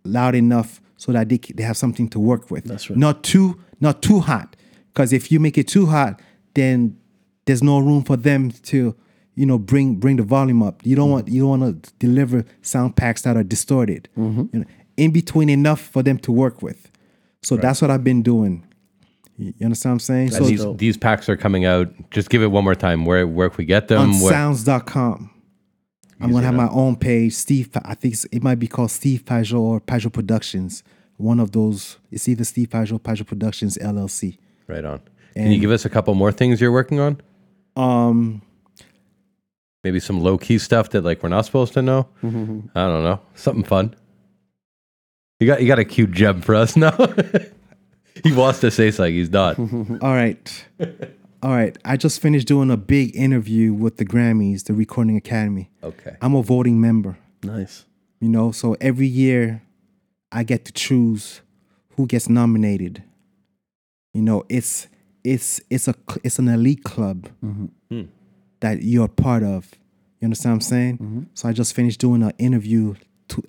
loud enough so that they have something to work with. That's right. Not too hot. Because if you make it too hot, then there's no room for them to, you know, bring the volume up. You don't want to deliver sound packs that are distorted. Mm-hmm. You know, in between enough for them to work with. So That's what I've been doing. You understand what I'm saying? So these packs are coming out. Just give it one more time. Where can we get them? On sounds.com. I'm going to have my own page. I think it might be called Steve Pageot or Pageot Productions. One of those. It's either Steve Pageot or Pageot Productions LLC. Right on. Can you give us a couple more things you're working on? Maybe some low-key stuff that, like, we're not supposed to know? Mm-hmm. I don't know. Something fun. You got a cute gem for us now. He wants to say something. He's not. All right. I just finished doing a big interview with the Grammys, the Recording Academy. Okay. I'm a voting member. Nice. You know, so every year I get to choose who gets nominated. You know, it's an elite club that you're a part of. You understand what I'm saying? Mm-hmm. So I just finished doing an interview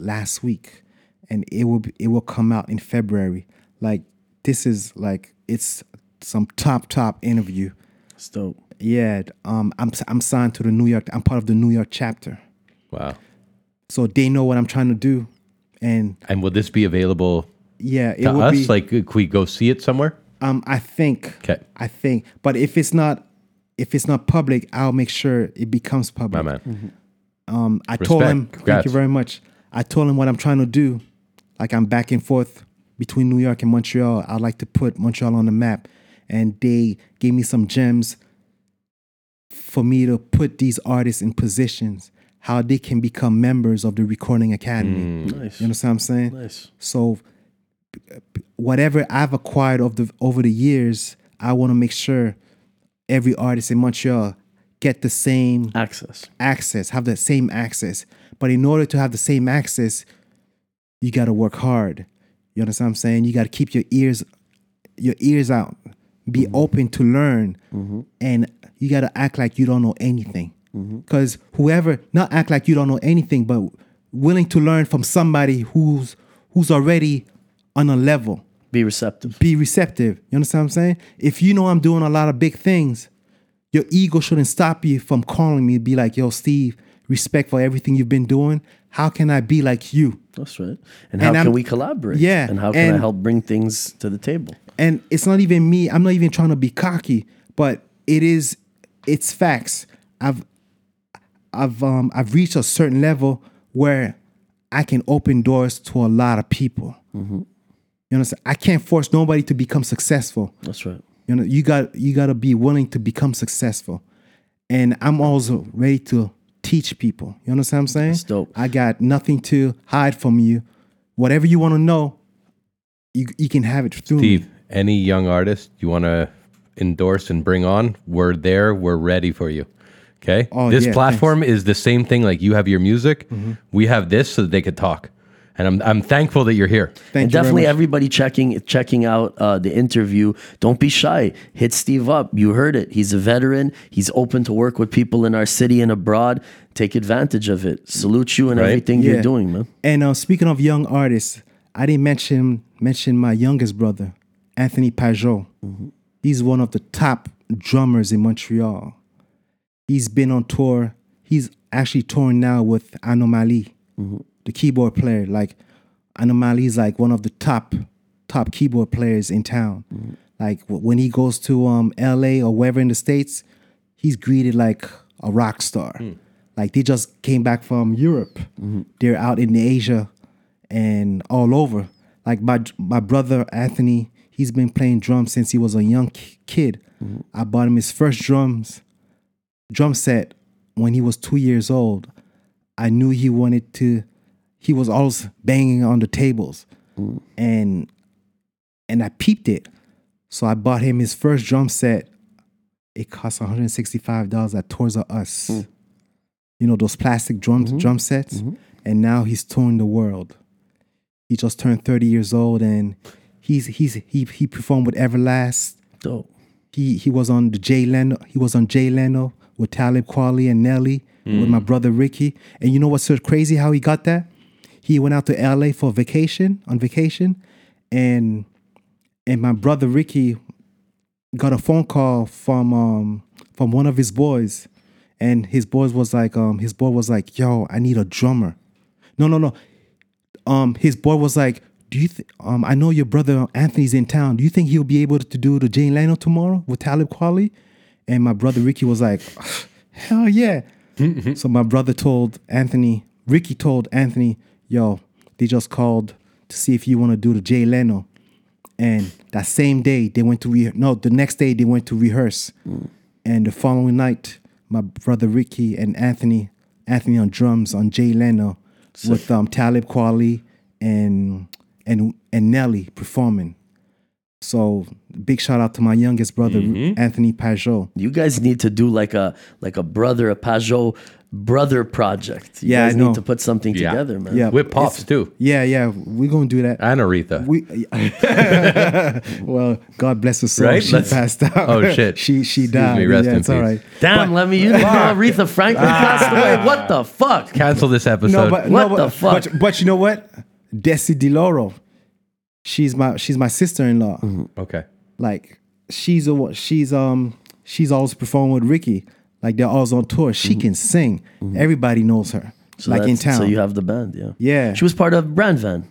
last week, and it will come out in February. Like, this is like, it's some top interview. That's dope. Yeah, I'm signed to the New York. I'm part of the New York chapter. Wow. So they know what I'm trying to do, and will this be available? Yeah, it will be. Like, could we go see it somewhere? I think, but if it's not public, I'll make sure it becomes public. My man. Mm-hmm. Respect. Told him, Congrats. Thank you very much. I told him what I'm trying to do. Like, I'm back and forth between New York and Montreal. I'd like to put Montreal on the map, and they gave me some gems for me to put these artists in positions, how they can become members of the Recording Academy. Nice. You know what I'm saying? Nice. So, whatever I've acquired over the years, I want to make sure every artist in Montreal get the same access, have the same access. But in order to have the same access, you got to work hard. You understand what I'm saying? You got to keep your ears out, be open to learn, and you got to act like you don't know anything. Because not act like you don't know anything, but willing to learn from somebody who's already on a level. Be receptive. You understand what I'm saying? If you know I'm doing a lot of big things, your ego shouldn't stop you from calling me and be like, yo, Steve, respect for everything you've been doing. How can I be like you? That's right. And how can we collaborate? Yeah. And how can I help bring things to the table? And it's not even me. I'm not even trying to be cocky, but it's facts. I've reached a certain level where I can open doors to a lot of people. Mm-hmm. You know, I can't force nobody to become successful. That's right. You know, you got to be willing to become successful, and I'm also ready to teach people. You understand what I'm saying? That's dope. I got nothing to hide from you. Whatever you want to know, you can have it through me. Steve, any young artist you want to endorse and bring on, we're there. We're ready for you. Okay. Oh, this platform is the same thing. Like, you have your music, we have this, so that they could talk. And I'm thankful that you're here. Thank you. Definitely, everybody checking out the interview. Don't be shy. Hit Steve up. You heard it. He's a veteran. He's open to work with people in our city and abroad. Take advantage of it. Salute you and everything you're doing, man. And speaking of young artists, I didn't mention my youngest brother, Anthony Pageot. Mm-hmm. He's one of the top drummers in Montreal. He's been on tour. He's actually touring now with Anomaly. Mm-hmm. The keyboard player, like, Anomaly's like one of the top keyboard players in town. Mm-hmm. Like, when he goes to L.A. or wherever in the States, he's greeted like a rock star. Mm. Like, they just came back from Europe. Mm-hmm. They're out in Asia and all over. Like, my brother, Anthony, he's been playing drums since he was a young kid. Mm-hmm. I bought him his first drum set when he was 2 years old. I knew he wanted to... He was always banging on the tables, and I peeped it. So I bought him his first drum set it costs $165 at Toys R Us. Mm. You know, those plastic drum sets. Mm-hmm. And now he's touring the world. He just turned 30 years old, and he performed with Everlast. Dope. He was on the Jay Leno. He was on Jay Leno with Talib Kweli and Nelly, with my brother Ricky. And you know what's so crazy how he got that? He went out to LA for vacation, and my brother Ricky got a phone call from one of his boys, and his boy was like, "Yo, I need a drummer." No. His boy was like, "Do you I know your brother Anthony's in town. Do you think he'll be able to do the Jay Leno tomorrow with Talib Kweli?" And my brother Ricky was like, "Hell yeah!" Mm-hmm. So my brother Ricky told Anthony, "Yo, they just called to see if you want to do the Jay Leno." And that same day they went to the next day they went to rehearse, and the following night my brother Ricky and Anthony on drums on Jay Leno. Sick. With Talib Kweli and Nelly performing. So big shout out to my youngest brother, Anthony Pageot. You guys need to do like a brother, a Pageot brother project. You guys need to put something together, man. Yeah. With Pops too. Yeah. We're gonna do that. And Aretha. Well, God bless her soul. Right? She passed out. Oh shit. she died. Excuse me, rest in peace. All right. Damn, Lemmy, you know Aretha Franklin passed away. What the fuck? Cancel this episode. What the fuck? But you know what? Desi DeLauro. She's my sister-in-law. Mm-hmm. Okay. Like she's always performing with Ricky. Like they're always on tour. She can sing. Mm-hmm. Everybody knows her. So like in town. So you have the band, yeah. Yeah. She was part of Brandvan.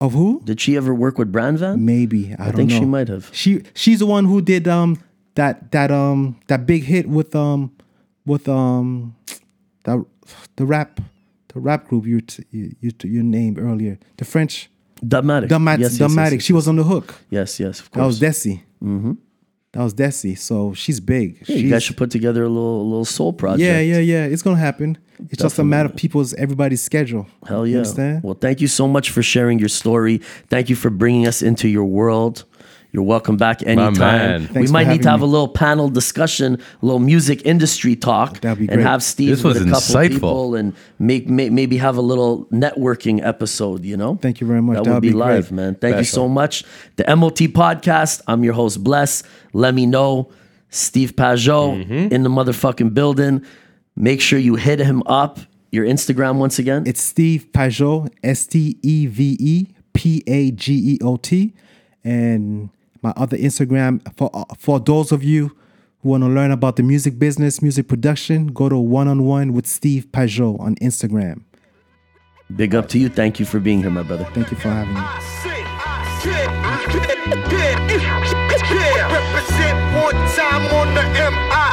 Of who? Did she ever work with Brandvan? Maybe. I don't think know. She might have. She's the one who did that big hit with the rap group you named earlier. The French. Dubmatique. Yes. She was on the hook. Yes, of course. That was Desi. Mm-hmm. So she's big. Yeah, you guys should put together a little soul project. Yeah. It's gonna happen. It's definitely just a matter of everybody's schedule. Hell yeah. You understand? Well, thank you so much for sharing your story. Thank you for bringing us into your world. You're welcome back anytime. We might need to have a little panel discussion, a little music industry talk, and have Steve with a couple of people and maybe have a little networking episode, you know? Thank you very much. That would be live, man. Thank you so much. The MOT Podcast. I'm your host, Bless. Let me know. Steve Pageot in the motherfucking building. Make sure you hit him up. Your Instagram once again. It's Steve Pageot, StevePageot. And my other Instagram, for those of you who want to learn about the music business, music production, go to One-on-One with Steve Pageot on Instagram. Big up to you. Thank you for being here, my brother. Thank you for having me. Represent one time on the MI.